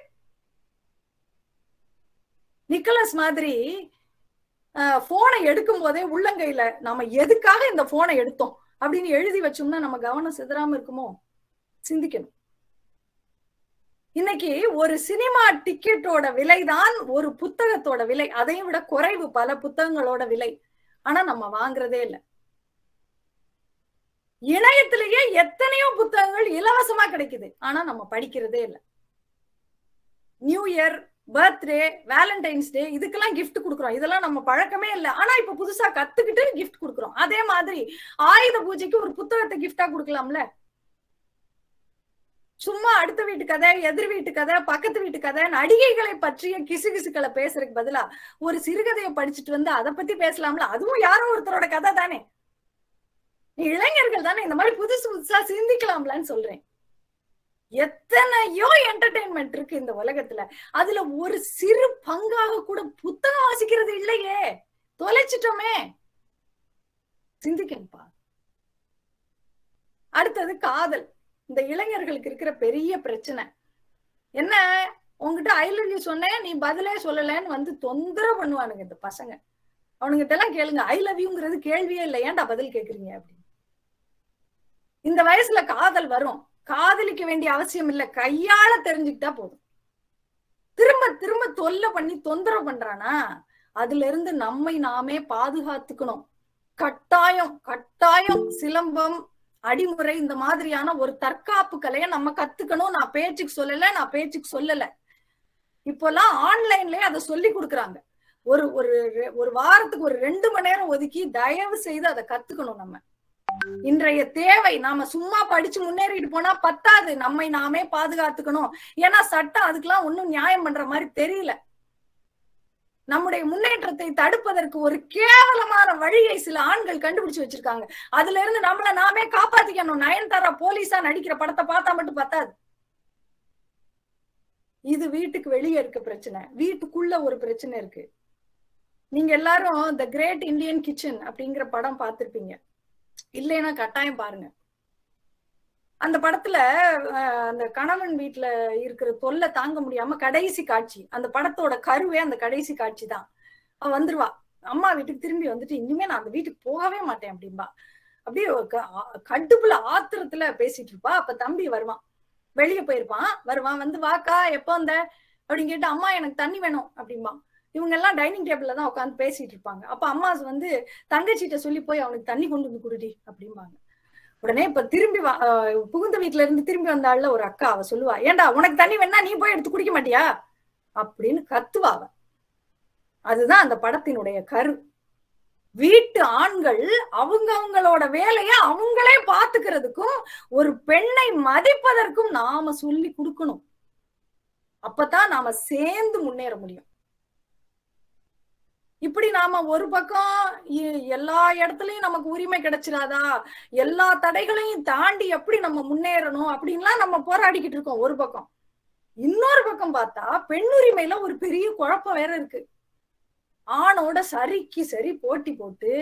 நிக்கலஸ் மாதிரி போனை எடுக்கும் போதே உள்ளங்கையில நம்ம எதுக்காக இந்த போனை எடுத்தோம் அப்படின்னு எழுதி வச்சோம்னா நம்ம கவனம் சிதறாம இருக்குமோ? சிந்திக்கணும். இன்னைக்கு ஒரு சினிமா டிக்கெட்டோட விலைதான் ஒரு புத்தகத்தோட விலை, அதையும் விட குறைவு பல புத்தகங்களோட விலை. ஆனா நம்ம வாங்குறதே இல்லை. இணையத்திலேயே எத்தனையோ புத்தகங்கள் இலவசமா கிடைக்குது, ஆனா நம்ம படிக்கிறதே இல்லை. New year, birthday, Valentine's day இதுக்கெல்லாம் கிஃப்ட் கொடுக்குறோம். இதெல்லாம் நம்ம பழக்கமே இல்லை, ஆனா இப்ப புதுசா கத்துக்கிட்டு கிஃப்ட் கொடுக்குறோம். அதே மாதிரி ஆயுத பூஜைக்கு ஒரு புத்தகத்தை கிஃப்டா கொடுக்கலாம்ல? சும்மா அடுத்த வீட்டு கதை, எதிர் வீட்டு கதை, பக்கத்து வீட்டு கதை, நடிகைகளை பற்றிய கிசுகிசுக்களை பேசுறதுக்கு பதிலா ஒரு சிறுகதையை படிச்சுட்டு வந்து அதை பத்தி பேசலாம்ல? அதுவும் யாரோ ஒருத்தரோட கதை தானே. இளைஞர்கள் தானே இந்த மாதிரி புதுசு புதுசா சிந்திக்கலாம்லான்னு சொல்றேன். எத்தனையோ என்டர்டெயின்மெண்ட் இருக்கு இந்த உலகத்துல, அதுல ஒரு சிறு பங்காக கூட புத்தகம் வாசிக்கிறது இல்லையே, தொலைச்சிட்டோமே. சிந்திக்கணும்பா. அடுத்தது காதல். இந்த இளைஞர்களுக்கு இருக்கிற பெரிய பிரச்சனை என்ன, உங்ககிட்ட ஐ லவ் யூ சொன்னேன் நீ பதிலே சொல்லலன்னு வந்து தொந்தரவு பண்ணுவானுங்க இந்த பசங்க. அவனுங்கிட்ட எல்லாம் கேளுங்க, ஐ லவ் யூங்கிறது கேள்வியே இல்லை, ஏன்டா பதில் கேக்குறீங்க அப்படின்னு. இந்த வயசுல காதல் வரும். காதலிக்க வேண்டிய அவசியம் இல்லை, கையால தெரிஞ்சுக்கிட்டா போதும். திரும்ப திரும்ப தொல்லை பண்ணி தொந்தரவு பண்றானா, அதுல இருந்து நம்மை நாமே பாதுகாத்துக்கணும். கட்டாயம் கட்டாயம் சிலம்பம், அடிமுறை இந்த மாதிரியான ஒரு தற்காப்பு கலையை நம்ம கத்துக்கணும். நான் பேச்சுக்கு சொல்லல நான் பேச்சுக்கு சொல்லல இப்பெல்லாம் ஆன்லைன்லயே அதை சொல்லி கொடுக்குறாங்க. ஒரு ஒரு ஒரு வாரத்துக்கு ஒரு ரெண்டு மணி நேரம் ஒதுக்கி தயவு செய்து அதை கத்துக்கணும். நம்ம இன்றைய தேவை. நாம சும்மா படிச்சு முன்னேறிட்டு போனா பத்தாது, நம்மை நாமே பாதுகாத்துக்கணும். ஏன்னா சட்டம் அதுக்கெல்லாம் ஒன்னும் நியாயம் பண்ற மாதிரி தெரியல. நம்முடைய முன்னேற்றத்தை தடுப்பதற்கு ஒரு கேவலமான வழியை சில ஆண்கள் கண்டுபிடிச்சு வச்சிருக்காங்க. அதுல இருந்து நம்மள நாமே காப்பாத்திக்கணும். நயன்தாரா போலீஸா நடிக்கிற படத்தை பார்த்தா மட்டும் பத்தாது. இது வீட்டுக்கு வெளியே இருக்க பிரச்சனை, வீட்டுக்குள்ள ஒரு பிரச்சனை இருக்கு. நீங்க எல்லாரும் த கிரேட் இந்தியன் கிச்சன் அப்படிங்கிற படம் பார்த்திருப்பீங்க, இல்லைன்னா கட்டாயம் பாருங்க. அந்த படத்துல அந்த கணவன் வீட்டுல இருக்கிற தொல்லை தாங்க முடியாம கடைசி காட்சி, அந்த படத்தோட கருவே அந்த கடைசி காட்சி தான். அவ வந்துருவா அம்மா வீட்டுக்கு, திரும்பி வந்துட்டு இனிமே நான் அந்த வீட்டுக்கு போகவே மாட்டேன் அப்படின்பா. அப்படியே கடுப்புல ஆத்திரத்துல பேசிட்டு இருப்பா. அப்ப தம்பி வருவான், வெளியே போயிருப்பான், வருவான் வந்து வாக்கா எப்போ வந்த அப்படின்னு கேட்டு அம்மா எனக்கு தண்ணி வேணும் அப்படின்பா. இவங்க எல்லாம் டைனிங் டேபிள்ல தான் உட்காந்து பேசிட்டு இருப்பாங்க. அப்ப அம்மா வந்து தங்கச்சிட்ட சொல்லி போய் அவனுக்கு தண்ணி கொண்டு வந்து குடுடி அப்படிம்பாங்க. உடனே இப்ப திரும்பி புகுந்த வீட்டுல இருந்து திரும்பி வந்தாள்ல ஒரு அக்கா, அவ சொல்லுவா ஏண்டா உனக்கு தண்ணி வேணா நீ போய் எடுத்து குடிக்க மாட்டியா அப்படின்னு கத்துவா அவ. அதுதான் அந்த படத்தினுடைய கரு. வீட்டு ஆண்கள் அவங்க அவங்களோட வேலைய அவங்களே பாத்துக்கிறதுக்கும் ஒரு பெண்ணை மதிப்பதற்கும் நாம சொல்லி கொடுக்கணும். அப்பதான் நாம சேர்ந்து முன்னேற முடியும். இப்படி நாம ஒரு பக்கம் எல்லா இடத்துலயும் நமக்கு உரிமை கிடைச்சிடாதா, எல்லா தடைகளையும் தாண்டி எப்படி நம்ம முன்னேறணும் அப்படின்லாம் நம்ம போராடிக்கிட்டு இருக்கோம் ஒரு பக்கம். இன்னொரு பக்கம் பார்த்தா பெண்ணுரிமையில ஒரு பெரிய குழப்பம் வேற இருக்கு. ஆணோட சரிக்கு சரி போட்டி போட்டு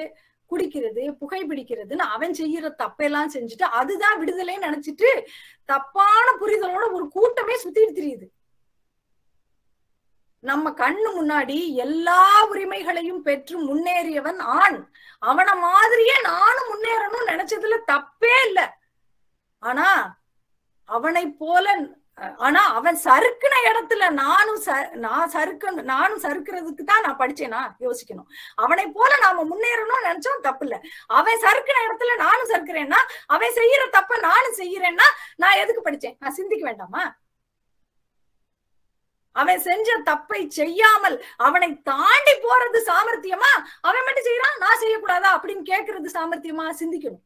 குடிக்கிறது, புகைப்பிடிக்கிறதுன்னு அவன் செய்யற தப்பெல்லாம் செஞ்சுட்டு அதுதான் விடுதலைன்னு நினைச்சிட்டு தப்பான புரிதலோட ஒரு கூட்டமே சுத்திட்டு தெரியுது. நம்ம கண்ணு முன்னாடி எல்லா உரிமைகளையும் பெற்று முன்னேறியவன் ஆண். அவனை மாதிரியே நானும் முன்னேறணும்னு நினைச்சதுல தப்பே இல்லை. ஆனா அவனை போல, ஆனா அவன் சறுக்குன இடத்துல நானும் நான் சறுக்க நானும் சறுக்கிறதுக்கு தான் நான் படிச்சேனா யோசிக்கணும். அவனை போல நாம முன்னேறணும்னு நினைச்சோம் தப்பு இல்ல. அவன் சறுக்குன இடத்துல நானும் சறுக்கிறேன்னா, அவன் செய்யற தப்ப நானும் செய்யறேன்னா நான் எதுக்கு படிச்சேன்? நான் சிந்திக்க வேண்டாமா? அவன் செஞ்ச தப்பை செய்யாமல் அவனை தாண்டி போறது சாமர்த்தியமா? அவன் மட்டும் செய்யறான் நான் செய்யக்கூடாதா அப்படின்னு கேட்கறது சாமர்த்தியமா? சிந்திக்கணும்.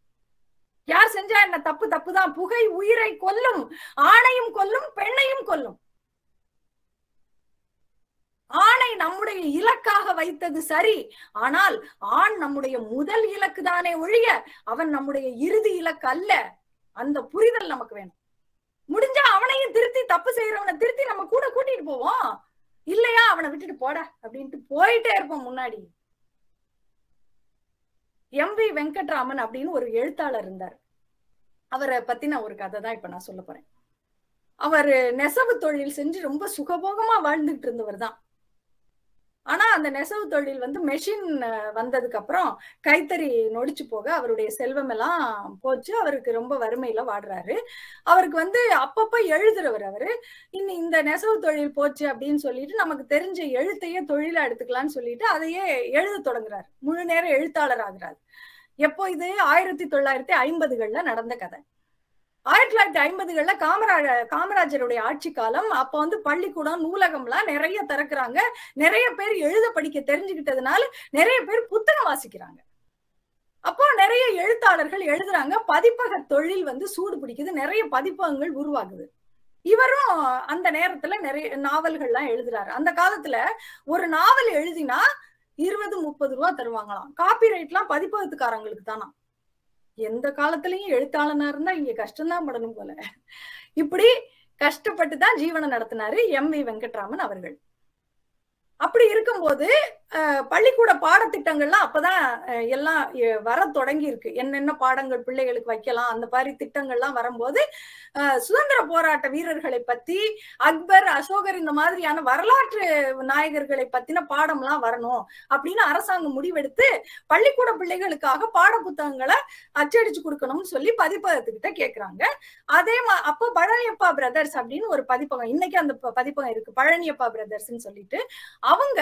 யார் செஞ்சா என்ன? தப்பு தப்புதான். புகை உயிரை கொல்லும், ஆணையும் கொல்லும், பெண்ணையும் கொல்லும். ஆணை நம்முடைய இலக்காக வைத்தது சரி, ஆனால் ஆண் நம்முடைய முதல் இலக்கு தானே ஒழிய அவன் நம்முடைய இறுதி இலக்கு அல்ல. அந்த புரிதல் நமக்கு வேணும். முடிஞ்சா அவனையும் திருத்தி, தப்பு செய்யறவனை திருத்தி நம்ம கூட கூட்டிட்டு போவோம். இல்லையா அவனை விட்டுட்டு போட அப்படின்ட்டு போயிட்டே இருப்போம். முன்னாடி எம் வி வெங்கட்ராமன் அப்படின்னு ஒரு எழுத்தாளர் இருந்தார். அவரை பத்தின ஒரு கதை தான் இப்ப நான் சொல்ல போறேன். அவர் நெசவு தொழில் செஞ்சு ரொம்ப சுகபோகமா வாழ்ந்துட்டு இருந்தவர் தான். ஆனா அந்த நெசவு தொழில் வந்து மெஷின் வந்ததுக்கு அப்புறம் கைத்தறி நொடிச்சு போக அவருடைய செல்வம் எல்லாம் போச்சு. அவருக்கு ரொம்ப வறுமையில வாடுறாரு. அவருக்கு வந்து அப்பப்ப எழுதுறவர் அவரு. இன்னும் இந்த நெசவு தொழில் போச்சு அப்படின்னு சொல்லிட்டு நமக்கு தெரிஞ்ச எழுத்தையே தொழிலா எடுத்துக்கலாம்னு சொல்லிட்டு அதையே எழுத தொடங்குறாரு. முழு நேர எழுத்தாளர் ஆகுறாரு. எப்போ இது? ஆயிரத்தி தொள்ளாயிரத்தி ஐம்பதுகள்ல நடந்த கதை. ஆயிரத்தி தொள்ளாயிரத்தி ஐம்பதுகள்ல காமராஜ காமராஜருடைய ஆட்சி காலம். அப்ப வந்து பள்ளிக்கூடம், நூலகம் எல்லாம் நிறைய திறக்கிறாங்க. நிறைய பேர் எழுத படிக்க தெரிஞ்சுக்கிட்டதுனால நிறைய பேர் புத்தகம் வாசிக்கிறாங்க. அப்போ நிறைய எழுத்தாளர்கள் எழுதுறாங்க. பதிப்பக தொழில் வந்து சூடு பிடிக்குது. நிறைய பதிப்பகங்கள் உருவாகுது. இவரும் அந்த நேரத்துல நிறைய நாவல்கள்லாம் எழுதுறாரு. அந்த காலத்துல ஒரு நாவல் எழுதினா இருபது முப்பது ரூபா தருவாங்களாம். காப்பிரைட் எல்லாம் பதிப்பகத்துக்காரங்களுக்கு தானா. எந்த காலத்திலயும் எழுத்தாளனா இருந்தா இங்க கஷ்டம்தான் படணும் போல. இப்படி கஷ்டப்பட்டுதான் ஜீவனம் நடத்தினாரு எம் வி வெங்கட்ராமன் அவர்கள். அப்படி இருக்கும்போது அஹ் பள்ளிக்கூட பாடத்திட்டங்கள்லாம் அப்பதான் எல்லாம் வர தொடங்கி இருக்கு. என்னென்ன பாடங்கள் பிள்ளைகளுக்கு வைக்கலாம் அந்த மாதிரி திட்டங்கள்லாம் வரும்போது அஹ் சுதந்திர போராட்ட வீரர்களை பத்தி, அக்பர், அசோகர் இந்த மாதிரியான வரலாற்று நாயகர்களை பத்தின பாடம் எல்லாம் வரணும் அப்படின்னு அரசாங்கம் முடிவெடுத்து பள்ளிக்கூட பிள்ளைகளுக்காக பாட புத்தகங்களை அச்சடிச்சு கொடுக்கணும்னு சொல்லி பதிப்பகத்துக்கிட்ட கேட்கிறாங்க. அதே மா அப்போ பழனியப்பா பிரதர்ஸ் அப்படின்னு ஒரு பதிப்பகம், இன்னைக்கு அந்த பதிப்பகம் இருக்கு பழனியப்பா பிரதர்ஸ்ன்னு சொல்லிட்டு, அவங்க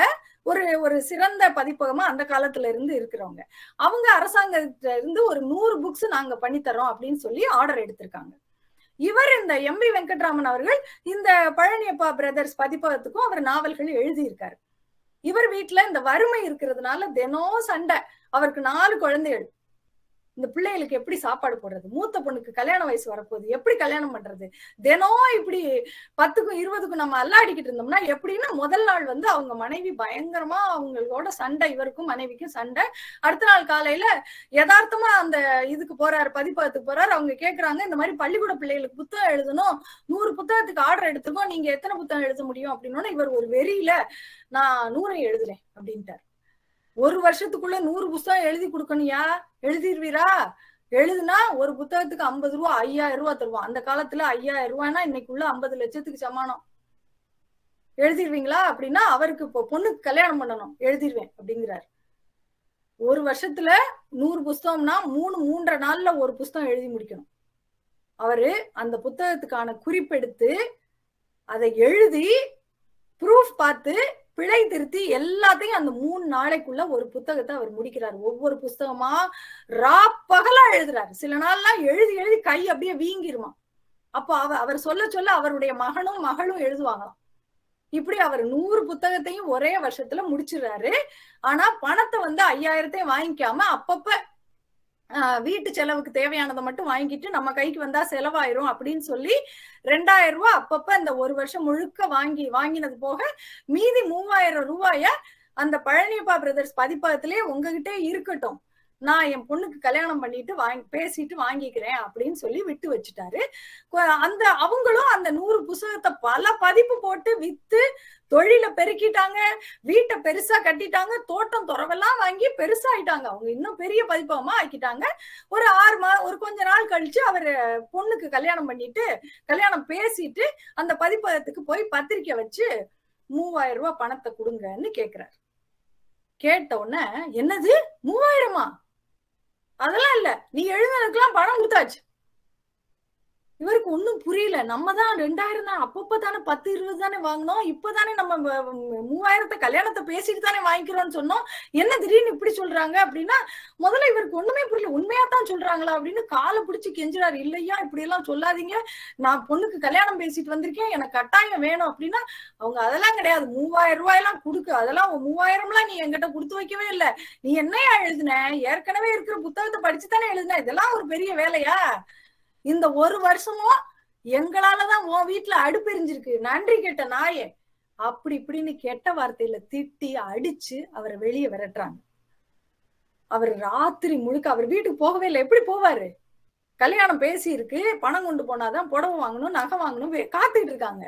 ஒரு ஒரு சிறந்த பதிப்பகமா அந்த காலத்துல இருந்து இருக்கிறவங்க. அவங்க அரசாங்கத்துல இருந்து ஒரு நூறு புக்ஸ் நாங்க பண்ணித்தரோம் அப்படின்னு சொல்லி ஆர்டர் எடுத்திருக்காங்க. இவர் இந்த எம் வி வெங்கட்ராமன் அவர்கள் இந்த பழனியப்பா பிரதர்ஸ் பதிப்பகத்துக்கும் அவர் நாவல்கள் எழுதியிருக்காரு. இவர் வீட்டுல இந்த வறுமை இருக்கிறதுனால தினம் சண்டை. அவருக்கு நாலு குழந்தைகள். இந்த பிள்ளைகளுக்கு எப்படி சாப்பாடு போடுறது? மூத்த பொண்ணுக்கு கல்யாண வயசு வரப்போகுது, எப்படி கல்யாணம் பண்றது? தினம் இப்படி பத்துக்கும் இருபதுக்கும் நம்ம அல்லாடிக்கிட்டு இருந்தோம்னா எப்படின்னா, முதல் நாள் வந்து அவங்க மனைவி பயங்கரமா அவங்களோட சண்டை, இவருக்கும் மனைவிக்கும் சண்டை. அடுத்த நாள் காலையில யதார்த்தமா அந்த இதுக்கு போறாரு, பதிப்பகத்துக்கு போறாரு. அவங்க கேட்கறாங்க, இந்த மாதிரி பள்ளிக்கூட பிள்ளைகளுக்கு புத்தகம் எழுதணும், நூறு புத்தகத்துக்கு ஆர்டர் எடுத்துருக்கோம், நீங்க எத்தனை புத்தகம் எழுத முடியும் அப்படின்னோட இவர் ஒரு வெறியில நான் நூறை எழுதுறேன் அப்படின்ட்டார். ஒரு வருஷத்துக்குள்ள நூறு புத்தகம் எழுதி கொடுக்கணும்யா, எழுதிருவீரா? எழுதுனா ஒரு புத்தகத்துக்கு ஐம்பது ரூபா ஐயாயிரம் ரூபா தருவான். அந்த காலத்துல ஐயாயிரம் ரூபாய்னா இன்னைக்குள்ள ஐம்பது லட்சத்துக்கு சமானம். எழுதிருவீங்களா அப்படின்னா, அவருக்கு இப்போ பொண்ணுக்கு கல்யாணம் பண்ணணும், எழுதிருவேன் அப்படிங்கிறாரு. ஒரு வருஷத்துல நூறு புத்தகம்னா மூணு மூன்றரை நாள்ல ஒரு புத்தகம் எழுதி முடிக்கணும். அவரு அந்த புத்தகத்துக்கான குறிப்பெடுத்து அதை எழுதி ப்ரூஃப் பார்த்து பிழை திருத்தி எல்லாத்தையும் அந்த மூணு நாளைக்குள்ள ஒரு புத்தகத்தை அவர் முடிக்கிறார். ஒவ்வொரு புஸ்தகமா ரா பகலா எழுதுறாரு. சில நாள்லாம் எழுதி எழுதி கை அப்படியே வீங்கிருமா. அப்போ அவ அவர் சொல்ல சொல்ல அவருடைய மகனும் மகளும் எழுதுவாங்களாம். இப்படி அவர் நூறு புத்தகத்தையும் ஒரே வருஷத்துல முடிச்சிடுறாரு. ஆனா பணத்தை வந்து ஐயாயிரத்தையும் வாங்கிக்காம அப்பப்ப வீட்டு செலவுக்கு தேவையானதை மட்டும் வாங்கிட்டு நம்ம கைக்கு வந்தா செலவாயிரும் அப்படின்னு சொல்லி ரெண்டாயிரம் ரூபாய் அப்பப்ப இந்த ஒரு வருஷம் முழுக்க வாங்கி வாங்கினது போக மீதி மூவாயிரம் ரூபாய அந்த பழனியப்பா பிரதர்ஸ் பதிப்பகத்திலே உங்ககிட்டே இருக்கட்டும், நான் என் பொண்ணுக்கு கல்யாணம் பண்ணிட்டு வாங்கி பேசிட்டு வாங்கிக்கிறேன் அப்படின்னு சொல்லி விட்டு வச்சுட்டாரு. அந்த அவங்களும் அந்த நூறு புத்தகத்தை பல பதிப்பு போட்டு வித்து தொழில பெருக்கிட்டாங்க, வீட்டை பெருசா கட்டிட்டாங்க, தோட்டம் துறவெல்லாம் வாங்கி பெருசாயிட்டாங்க. அவங்க இன்னும் பெரிய பதிப்பகமா ஆக்கிட்டாங்க. ஒரு ஆறு மா ஒரு கொஞ்ச நாள் கழிச்சு அவரு பொண்ணுக்கு கல்யாணம் பண்ணிட்டு கல்யாணம் பேசிட்டு அந்த பதிப்பகத்துக்கு போய் பத்திரிக்கை வச்சு மூவாயிரம் ரூபாய் பணத்தை கொடுங்கன்னு கேக்குறாரு. கேட்ட உடனே, என்னது மூவாயிரமா, அதெல்லாம் இல்ல, நீ எழுதுனதுக்கெல்லாம் பணம் கொடுத்தாச்சு. இவருக்கு ஒன்னும் புரியல. நம்ம தான் ரெண்டாயிரம் தான் அப்பப்ப தானே பத்து இருபது தானே வாங்கினோம், இப்பதானே நம்ம மூவாயிரத்தை கல்யாணத்தை பேசிட்டு தானே வாங்கிக்கிறோம்னு சொன்னோம், என்ன திடீர்னு இப்படி சொல்றாங்க அப்படின்னா முதல்ல இவருக்கு ஒண்ணுமே புரியல. உண்மையா தான் சொல்றாங்களா அப்படின்னு காலை பிடிச்சி கெஞ்சுறாரு. இல்லையா, இப்படி எல்லாம் சொல்லாதீங்க, நான் பொண்ணுக்கு கல்யாணம் பேசிட்டு வந்திருக்கேன், எனக்கு கட்டாயம் வேணும் அப்படின்னா அவங்க அதெல்லாம் கிடையாது, மூவாயிரம் ரூபாய் எல்லாம் கொடுக்கு, அதெல்லாம் மூவாயிரம் எல்லாம் நீ என்கிட்ட கொடுத்து வைக்கவே இல்லை, நீ என்னையா எழுதுன, ஏற்கனவே இருக்கிற புத்தகத்தை படிச்சுதானே எழுதுன, இதெல்லாம் ஒரு பெரிய வேலையா, இந்த ஒரு வருஷமும் எங்களாலதான் உன் வீட்டுல அடுப்பெரிஞ்சிருக்கு, நன்றி கெட்ட நாயே அப்படி இப்படின்னு கெட்ட வார்த்தையில திட்டி அடிச்சு அவரை வெளியே விரட்டுறாங்க. அவர் ராத்திரி முழுக்க அவர் வீட்டுக்கு போகவே இல்லை. எப்படி போவாரு? கல்யாணம் பேசி இருக்கு, பணம் கொண்டு போனாதான் புடவை வாங்கணும் நகை வாங்கணும் காத்துட்டு இருக்காங்க.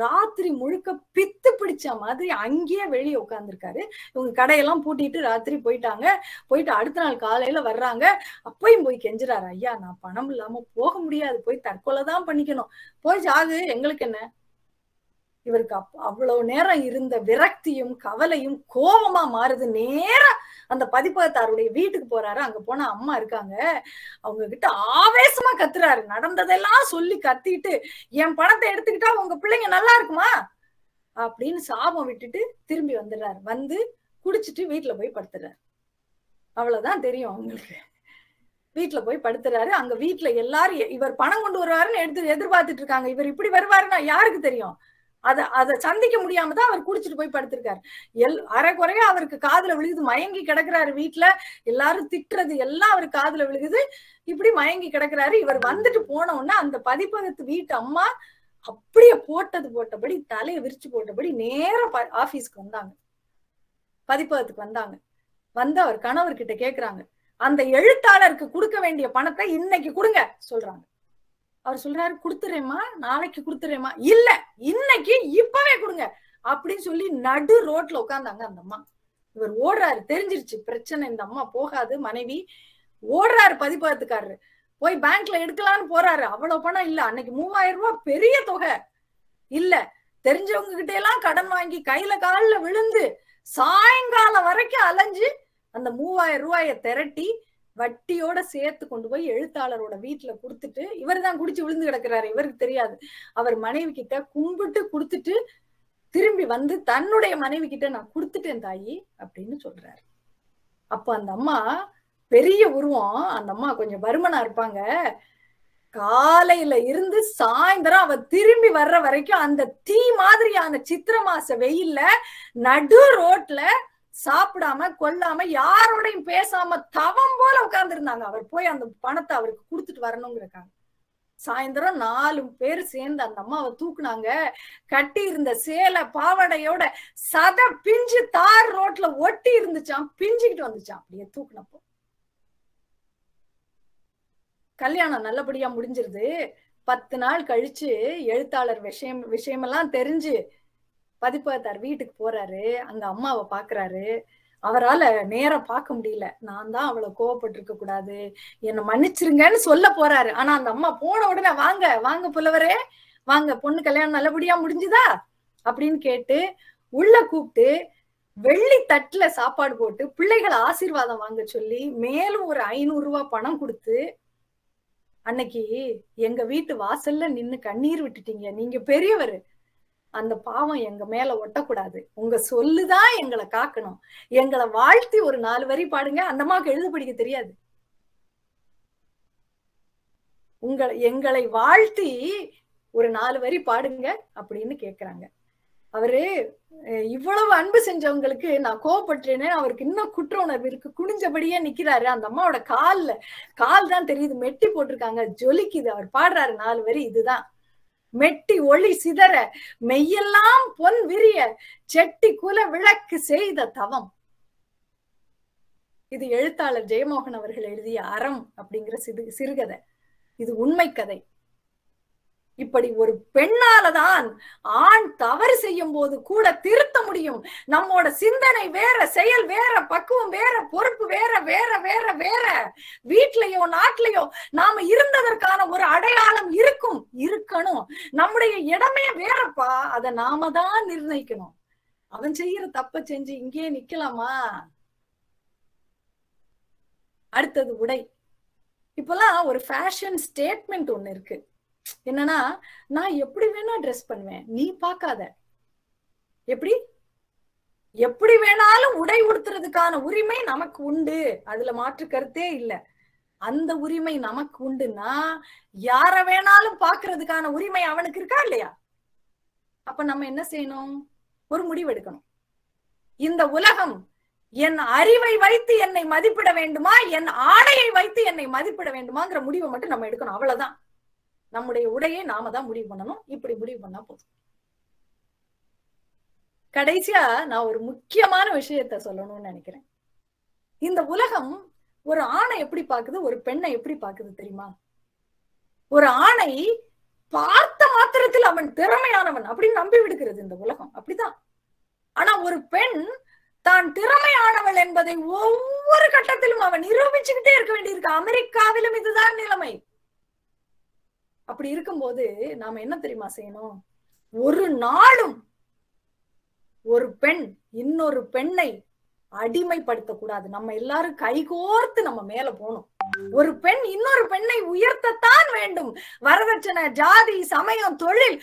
ராத்திரி முழுக்க பித்து பிடிச்ச மாதிரி அங்கேயே வெளியே உட்காந்துருக்காரு. இவங்க கடையெல்லாம் பூட்டிட்டு ராத்திரி போயிட்டாங்க. போயிட்டு அடுத்த நாள் காலையில வர்றாங்க. அப்பயும் போய் கெஞ்சுறாரு, ஐயா நான் பணம் இல்லாம போக முடியாது, போய் தற்கொலைதான் பண்ணிக்கணும், போய் சாகு, எங்களுக்கு என்ன. இவருக்கு அப் அவ்வளவு நேரம் இருந்த விரக்தியும் கவலையும் கோபமா மாறுது. நேரம் அந்த பதிப்பகத்தாருடைய வீட்டுக்கு போறாரு. அங்க போனா அம்மா இருக்காங்க. அவங்க கிட்ட ஆவேசமா கத்துறாரு. நடந்ததெல்லாம் சொல்லி கத்திட்டு, என் பணத்தை எடுத்துக்கிட்டா உங்க பிள்ளைங்க நல்லா இருக்குமா அப்படின்னு சாபம் விட்டுட்டு திரும்பி வந்துடுறாரு. வந்து குடிச்சிட்டு வீட்டுல போய் படுத்துறாரு. அவ்வளவுதான் தெரியும் அவங்களுக்கு. வீட்டுல போய் படுத்துறாரு. அங்க வீட்டுல எல்லாரும் இவர் பணம் கொண்டு வருவாருன்னு எடுத்து எதிர்பார்த்துட்டு இருக்காங்க. இவர் இப்படி வருவாருன்னா யாருக்கு தெரியும்? அத அதை சந்திக்க முடியாம தான் அவர் குடிச்சிட்டு போய் படுத்திருக்காரு. எல் அரை குறையா அவருக்கு காதுல விழுகுது. மயங்கி கிடக்குறாரு. வீட்டுல எல்லாரும் திட்டுறது எல்லாம் அவர் காதுல விழுகுது. இப்படி மயங்கி கிடக்குறாரு. இவர் வந்துட்டு போன உடனே அந்த பதிப்பகத்து வீட்டு அம்மா அப்படியே போட்டது போட்டபடி தலையை விரிச்சு போட்டபடி நேரம் ஆபீஸ்க்கு வந்தாங்க, பதிப்பகத்துக்கு வந்தாங்க. வந்து அவர் கணவர்கிட்ட கேக்குறாங்க, அந்த எழுத்தாளருக்கு கொடுக்க வேண்டிய பணத்தை இன்னைக்கு கொடுங்க சொல்றாங்க. அவர் சொல்றாரு, குடுத்துறேம்மா, நாளைக்கு குடுத்துறேம்மா, இல்ல இன்னைக்கு இப்பவே கொடுங்க அப்படின்னு சொல்லி நடு ரோட்ல உட்காந்தாங்க அந்த அம்மா. இவர் ஓடுறாரு. தெரிஞ்சிருச்சு பிரச்சனை, இந்த அம்மா போகாது. மனைவி ஓடுறாரு பதிப்பகத்துக்காரரு. போய் பேங்க்ல எடுக்கலான்னு போறாரு. அவ்வளவு பணம் இல்ல, அன்னைக்கு மூவாயிரம் ரூபாய் பெரிய தொகை இல்ல. தெரிஞ்சவங்க கிட்ட எல்லாம் கடன் வாங்கி கையில காலில விழுந்து சாயங்காலம் வரைக்கும் அலைஞ்சு அந்த மூவாயிரம் ரூபாய திரட்டி வட்டியோட சேர்த்து கொண்டு போய் எழுத்தாளரோட வீட்டுல குடுத்துட்டு, இவர் தான் குடிச்சு விழுந்து கிடக்குறாரு, இவருக்கு தெரியாது. அவர் மனைவி கிட்ட கும்பிட்டு குடுத்துட்டு திரும்பி வந்து தன்னுடைய மனைவி கிட்ட நான் குடுத்துட்டேன் தாயி அப்படின்னு சொல்றாரு. அப்ப அந்த அம்மா பெரிய உருவம், அந்த அம்மா கொஞ்சம் வருமனா இருப்பாங்க. காலையில இருந்து சாயந்தரம் அவர் திரும்பி வர்ற வரைக்கும் அந்த தீ மாதிரியான சித்திரை மாச வெயில்ல நடு ரோட்ல சாப்பிடாம கொல்லாம யாரோடையும் பேசாம தவம் போல உட்கார்ந்து இருந்தாங்க. அவர் போய் அந்த பணத்தை அவருக்கு குடுத்துட்டு வரணுங்கிறக்காங்க. சாயந்தரம் நாலு பேர் சேர்ந்து அந்த அம்மாவை தூக்குனாங்க. கட்டி இருந்த சேலை பாவடையோட சத பிஞ்சு தார் ரோட்ல ஒட்டி இருந்துச்சான், பிஞ்சுக்கிட்டு வந்துச்சான். அப்படியே தூக்குனப்போ கல்யாணம் நல்லபடியா முடிஞ்சிருது. பத்து நாள் கழிச்சு எழுத்தாளர் விஷயம் விஷயமெல்லாம் தெரிஞ்சு பதிப்பகத்தார் வீட்டுக்கு போறாரு. அங்க அம்மாவை பாக்குறாரு. அவரால நேரம் பார்க்க முடியல. நான் தான் அவளை கோவப்பட்டு இருக்க கூடாது, என்னை மன்னிச்சிருங்கன்னு சொல்ல போறாரு. ஆனா அந்த அம்மா போன உடனே, வாங்க வாங்க புலவரே வாங்க, பொண்ணு கல்யாணம் நல்லபடியா முடிஞ்சுதா அப்படின்னு கேட்டு உள்ள கூப்பிட்டு வெள்ளி தட்டுல சாப்பாடு போட்டு பிள்ளைகளை ஆசீர்வாதம் வாங்க சொல்லி மேலும் ஒரு ஐநூறு ரூபாய் பணம் கொடுத்து, அன்னைக்கு எங்க வீட்டு வாசல்ல நின்னு கண்ணீர் விட்டுட்டீங்க, நீங்க பெரியவர், அந்த பாவம் எங்க மேல ஒட்டக்கூடாது, உங்க சொல்லுதான் எங்களை காக்கணும், எங்களை வாழ்த்தி ஒரு நாலு வரி பாடுங்க. அந்த அம்மாவுக்கு எழுத படிக்க தெரியாது. உங்களை எங்களை வாழ்த்தி ஒரு நாலு வரி பாடுங்க அப்படின்னு கேக்குறாங்க. அவரு இவ்வளவு அன்பு செஞ்சவங்களுக்கு நான் கோவப்பட்டேனே, அவருக்கு இன்னும் குற்ற உணர்வு இருக்கு, குனிஞ்சபடியே நிக்கிறாரு. அந்த அம்மாவோட கால்ல கால் தான் தெரியுது, மெட்டி போட்டிருக்காங்க, ஜொலிக்குது. அவர் பாடுறாரு நாலு வரி, இதுதான்: மெட்டி ஒளி சிதற மெய்யெல்லாம் பொன் விரிய செட்டி குல விளக்கு செய்த தவம். இது எழுத்தாளர் ஜெயமோகன் அவர்கள் எழுதிய அறம் அப்படிங்கிற சிறு சிறுகதை. இது உண்மை கதை. இப்படி ஒரு பெண்ணாலதான் ஆண் தவறு செய்யும் போது கூட திருத்த முடியும். நம்மோட சிந்தனை வேற, செயல் வேற, பக்குவம் வேற, பொறுப்பு வேற வேற வேற வேற. வீட்லயோ நாட்டிலயோ நாம இருந்ததற்கான ஒரு அடையாளம் இருக்கும், இருக்கணும். நம்முடைய இடமே வேறப்பா, அதை நாம தான் நிர்ணயிக்கணும். அவன் செய்யற தப்ப செஞ்சு இங்கேயே நிக்கலாமா? அடுத்தது உடை. இப்பெல்லாம் ஒரு ஃபேஷன் ஸ்டேட்மெண்ட் ஒண்ணு இருக்கு. என்னன்னா, நான் எப்படி வேணா ட்ரெஸ் பண்ணுவேன், நீ பாக்காத. எப்படி எப்படி வேணாலும் உடை உடுத்துறதுக்கான உரிமை நமக்கு உண்டு, அதுல மாற்று கருத்தே இல்ல. அந்த உரிமை நமக்கு உண்டுன்னா யார வேணாலும் பாக்குறதுக்கான உரிமை அவனுக்கு இருக்கா இல்லையா? அப்ப நம்ம என்ன செய்யணும்? ஒரு முடிவு எடுக்கணும். இந்த உலகம் என் அறிவை வைத்து என்னை மதிப்பிட வேண்டுமா, என் ஆடையை வைத்து என்னை மதிப்பிட வேண்டுமாங்கிற முடிவை மட்டும் நம்ம எடுக்கணும். அவ்வளவுதான். நம்முடைய உடையை நாம தான் முடிவு பண்ணணும். இப்படி முடிவு பண்ணா போதும். கடைசியா நான் ஒரு முக்கியமான விஷயத்த சொல்லணும்னு நினைக்கிறேன். இந்த உலகம் ஒரு ஆணை எப்படி பாக்குது, ஒரு பெண்ணை எப்படி பாக்குது தெரியுமா? ஒரு ஆணை பார்த்த மாத்திரத்தில் அவன் திறமையானவன் அப்படின்னு நம்பி விடுகிறது இந்த உலகம். அப்படிதான். ஆனா ஒரு பெண் தான் திறமையானவள் என்பதை ஒவ்வொரு கட்டத்திலும் அவன் நிரூபிச்சுக்கிட்டே இருக்க வேண்டியிருக்கு. அமெரிக்காவிலும் இதுதான் நிலைமை. அப்படி இருக்கும்போது நாம என்ன தெரியுமா செய்யணும்? ஒரு நாளும் ஒரு பெண் இன்னொரு பெண்ணை அடிமைப்படுத்த கூடாது. நம்ம எல்லாரும் கைகோர்த்து நம்ம மேல போகணும். ஒரு பெண் இன்னொரு பெண்ணை உயர்த்தத்தான் வேண்டும். வரதட்சணை, ஜாதி, சமயம், தொழில்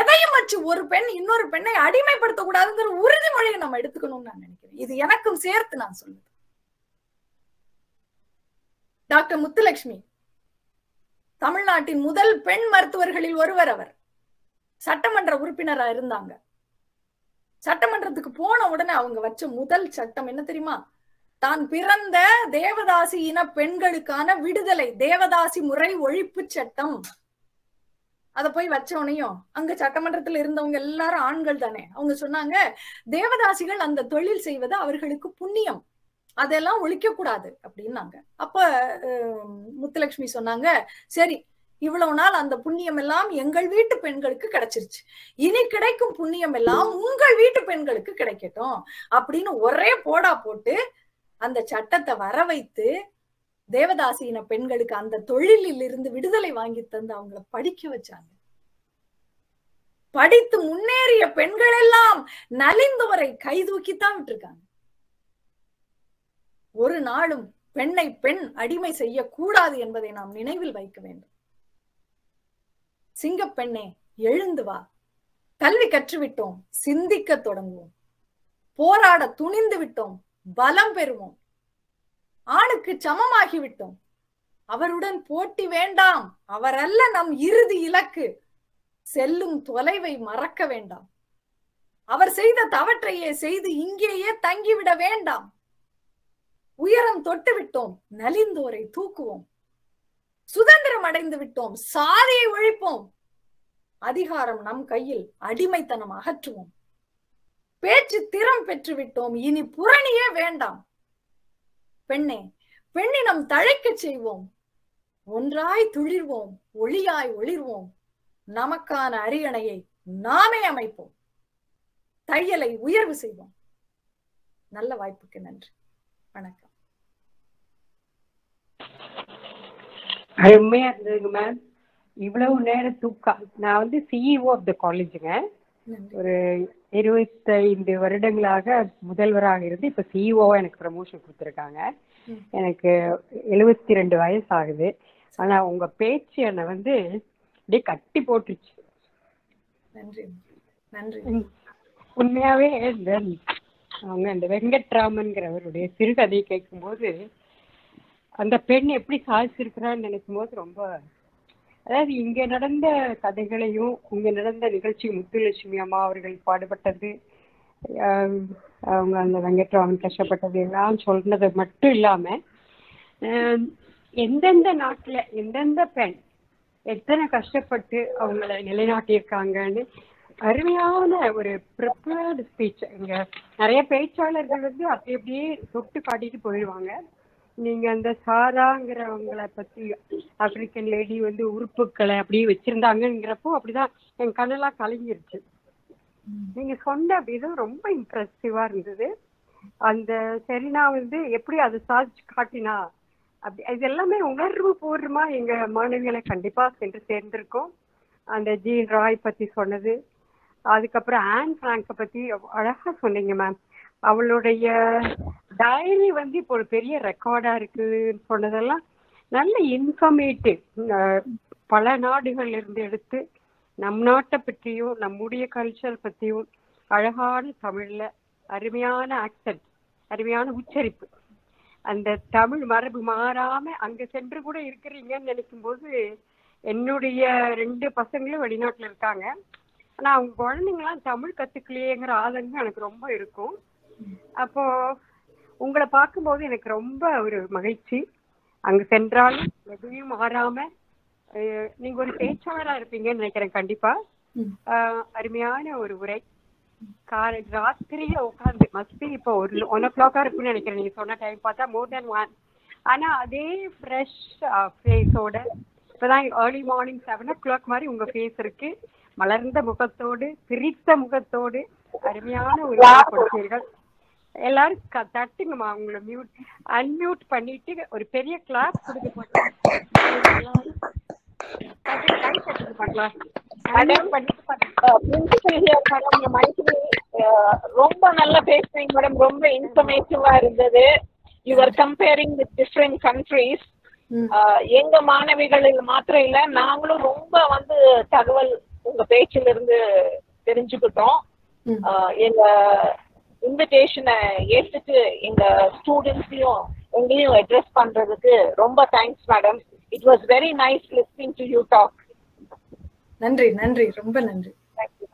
எதையும் வச்சு ஒரு பெண் இன்னொரு பெண்ணை அடிமைப்படுத்த கூடாதுங்கிற உறுதிமொழியை நம்ம எடுத்துக்கணும்னு நான் நினைக்கிறேன். இது எனக்கும் சேர்த்து நான் சொல்லுவேன். டாக்டர் முத்துலட்சுமி தமிழ்நாட்டின் முதல் பெண் மருத்துவர்களில் ஒருவர். அவர் சட்டமன்ற உறுப்பினரா இருந்தாங்க. சட்டமன்றத்துக்கு போன உடனே அவங்க வச்ச முதல் சட்டம் என்ன தெரியுமா? தான் பிறந்த தேவதாசி இன பெண்களுக்கான விடுதலை, தேவதாசி முறை ஒழிப்பு சட்டம். அதை போய் வச்சோனையும் அங்க சட்டமன்றத்துல இருந்தவங்க எல்லாரும் ஆண்கள் தானே. அவங்க சொன்னாங்க, தேவதாசிகள் அந்த தொழில் செய்வது அவர்களுக்கு புண்ணியம், அதெல்லாம் ஒழிக்க கூடாது அப்படின்னாங்க. அப்ப முத்துலட்சுமி சொன்னாங்க, சரி, இவ்வளவு நாள் அந்த புண்ணியம் எல்லாம் எங்கள் வீட்டு பெண்களுக்கு கிடைச்சிருச்சு, இனி கிடைக்கும் புண்ணியம் எல்லாம் உங்கள் வீட்டு பெண்களுக்கு கிடைக்கட்டும் அப்படின்னு ஒரே போடா போட்டு அந்த சட்டத்தை வர வைத்து தேவதாசியின பெண்களுக்கு அந்த தொழிலில் இருந்து விடுதலை வாங்கி தந்து அவங்கள படிக்க வச்சாங்க. படித்து முன்னேறிய பெண்கள் எல்லாம் நலிந்தவரை கைதூக்கித்தான் விட்டுருக்காங்க. ஒரு நாளும் பெண்ணை பெண் அடிமை செய்யக்கூடாது என்பதை நாம் நினைவில் வைக்க வேண்டும். சிங்க பெண்ணே எழுந்து வா, கல்வி கற்றுவிட்டோம், சிந்திக்க தொடங்குவோம், போராட துணிந்து விட்டோம், பலம் பெறுவோம், ஆணுக்கு சமமாகிவிட்டோம், அவருடன் போட்டி வேண்டாம், அவரல்ல நம் இறுதி இலக்கு, செல்லும் தொலைவை மறக்க வேண்டாம், அவர் செய்த தவற்றையே செய்து இங்கேயே தங்கிவிட வேண்டாம், உயரம் தொட்டு விட்டோம், நலிந்தோரை தூக்குவோம், சுதந்திரம் அடைந்து விட்டோம், சாதியை ஒழிப்போம், அதிகாரம் நம் கையில், அடிமைத்தனம் அகற்றுவோம், பேச்சு திறம் பெற்று விட்டோம், இனி புரணியே வேண்டாம், பெண்ணே பெண்ணினம் தழைக்க செய்வோம், ஒன்றாய் துளிர்வோம், ஒளியாய் ஒளிர்வோம், நமக்கான அரியணையை நாமே அமைப்போம், தையலை உயர்வு செய்வோம். நல்ல வாய்ப்புக்கு நன்றி. வணக்கம். அருமையா இருந்ததுங்க மேம். இவ்வளவு நேரம் தூக்கா நான் வந்து சிஇஓ ஆஃப் த காலேஜுங்க. ஒரு இருபத்தைந்து வருடங்களாக முதல்வராக இருந்து இப்ப சிஇஓவா எனக்கு ப்ரமோஷன் கொடுத்துருக்காங்க. எனக்கு எழுபத்தி ரெண்டு வயசு ஆகுது. ஆனா உங்க பேச்சு என்னை வந்து அப்படியே கட்டி போட்டுருச்சு. நன்றி நன்றி. உண்மையாவே அவங்க அந்த வெங்கட்ராமன்கிறவருடைய சிறுகதையை கேட்கும்போது அந்த பெண் எப்படி சாதிச்சிருக்கிறான்னு நினைக்கும் போது ரொம்ப அதாவது இங்க நடந்த கதைகளையும் இங்க நடந்த நிகழ்ச்சி முத்துலட்சுமி அம்மா அவர்கள் பாடுபட்டது, அவங்க அந்த வெங்கட்ராமன் கஷ்டப்பட்டது எல்லாம் சொல்றது மட்டும் இல்லாம எந்தெந்த நாட்டுல எந்தெந்த பெண் எத்தனை கஷ்டப்பட்டு அவங்களை நிலைநாட்டியிருக்காங்கன்னு அருமையான ஒரு ப்ரிப்பேர்டு ஸ்பீச். இங்க நிறைய பேச்சாளர்கள் வந்து அப்படி அப்படியே தொட்டு காட்டிட்டு போயிடுவாங்க. நீங்க அந்த சாராங்கிறவங்களை பத்தி ஆப்பிரிக்கன் லேடி வந்து உறுப்புக்களை அப்படியே வச்சிருந்தாங்கிறப்போ அப்படிதான் என் கண்ணெல்லாம் கலங்கிருச்சு. நீங்க சொன்ன அப்படிதான் ரொம்ப இம்ப்ரெசிவா இருந்தது. அந்த செரினா வந்து எப்படி அதை சாதிச்சு காட்டினா அப்படி இது எல்லாமே உணர்வு பூர்வமா எங்க மாணவிகளை கண்டிப்பா சென்று சேர்ந்திருக்கோம். அந்த ஜீன் ராய் பத்தி சொன்னது, அதுக்கப்புறம் ஆன் பிராங்கை பத்தி அழகா சொன்னீங்க மேம். அவளுடைய டைரி வந்து இப்போ ஒரு பெரிய ரெக்கார்டா இருக்குன்னு சொன்னதெல்லாம் நல்ல இன்ஃபர்மேட்டிவ். பல நாடுகள்ல இருந்து எடுத்து நம் நாட்டை பற்றியும் நம்முடைய கல்ச்சர் பற்றியும் அழகான தமிழ்ல அருமையான ஆக்சன்ட், அருமையான உச்சரிப்பு, அந்த தமிழ் மரபு மாறாம அங்க சென்று கூட இருக்கிறீங்கன்னு நினைக்கும் போது என்னுடைய ரெண்டு பசங்களும் வெளிநாட்டுல இருக்காங்க. ஆனா அவங்க குழந்தைங்களாம் தமிழ் கத்துக்கலையேங்கிற ஆதங்கம் எனக்கு ரொம்ப இருக்கும். அப்போ உங்களை பார்க்கும்போது எனக்கு ரொம்ப ஒரு மகிழ்ச்சி. அங்க சென்றாலும் எதையும் மாறாம நீங்க ஒரு பேச்சாளரா இருப்பீங்கன்னு நினைக்கிறேன். கண்டிப்பா அருமையான ஒரு உரை. கார ராத்திரியில உட்காந்து மஸ்ட் பி இப்போ ஒரு ஒன் ஓ கிளாக்கா இருக்குன்னு நினைக்கிறேன் நீங்க சொன்ன டைம் பார்த்தா, மோர் தென் ஒன். ஆனா அதே ஃப்ரெஷ் ஃபேஸோட இப்பதான் early morning seven o'clock மாதிரி உங்க ஃபேஸ் இருக்கு. மலர்ந்த முகத்தோடு, பிரித்த முகத்தோடு அருமையான ஒரு கொடுத்தீர்கள். எல்லாரும் தட்டுங்கம்மா, உங்களை மியூட் அன்மியூட் பண்ணிட்டு ஒரு பெரிய கிளாஸ் கொடுத்து போட்டோம். ரொம்ப நல்லா பேசுறீங்க மேடம், ரொம்ப இன்ஃபர்மேட்டிவா இருந்தது. You are comparing with different countries. எங்க மாணவிகளில் மாத்திரம் இல்ல, நாங்களும் ரொம்ப வந்து தகவல் உங்க பேச்சில இருந்து தெரிஞ்சுக்கிட்டோம். எங்க இன்விடேஷனை ஏத்துட்டு எங்க ஸ்டூடெண்ட்ஸையும் உங்களையும் அட்ரஸ் பண்றதுக்கு ரொம்ப thanks madam. It was very nice listening to you talk. நன்றி நன்றி, ரொம்ப நன்றி.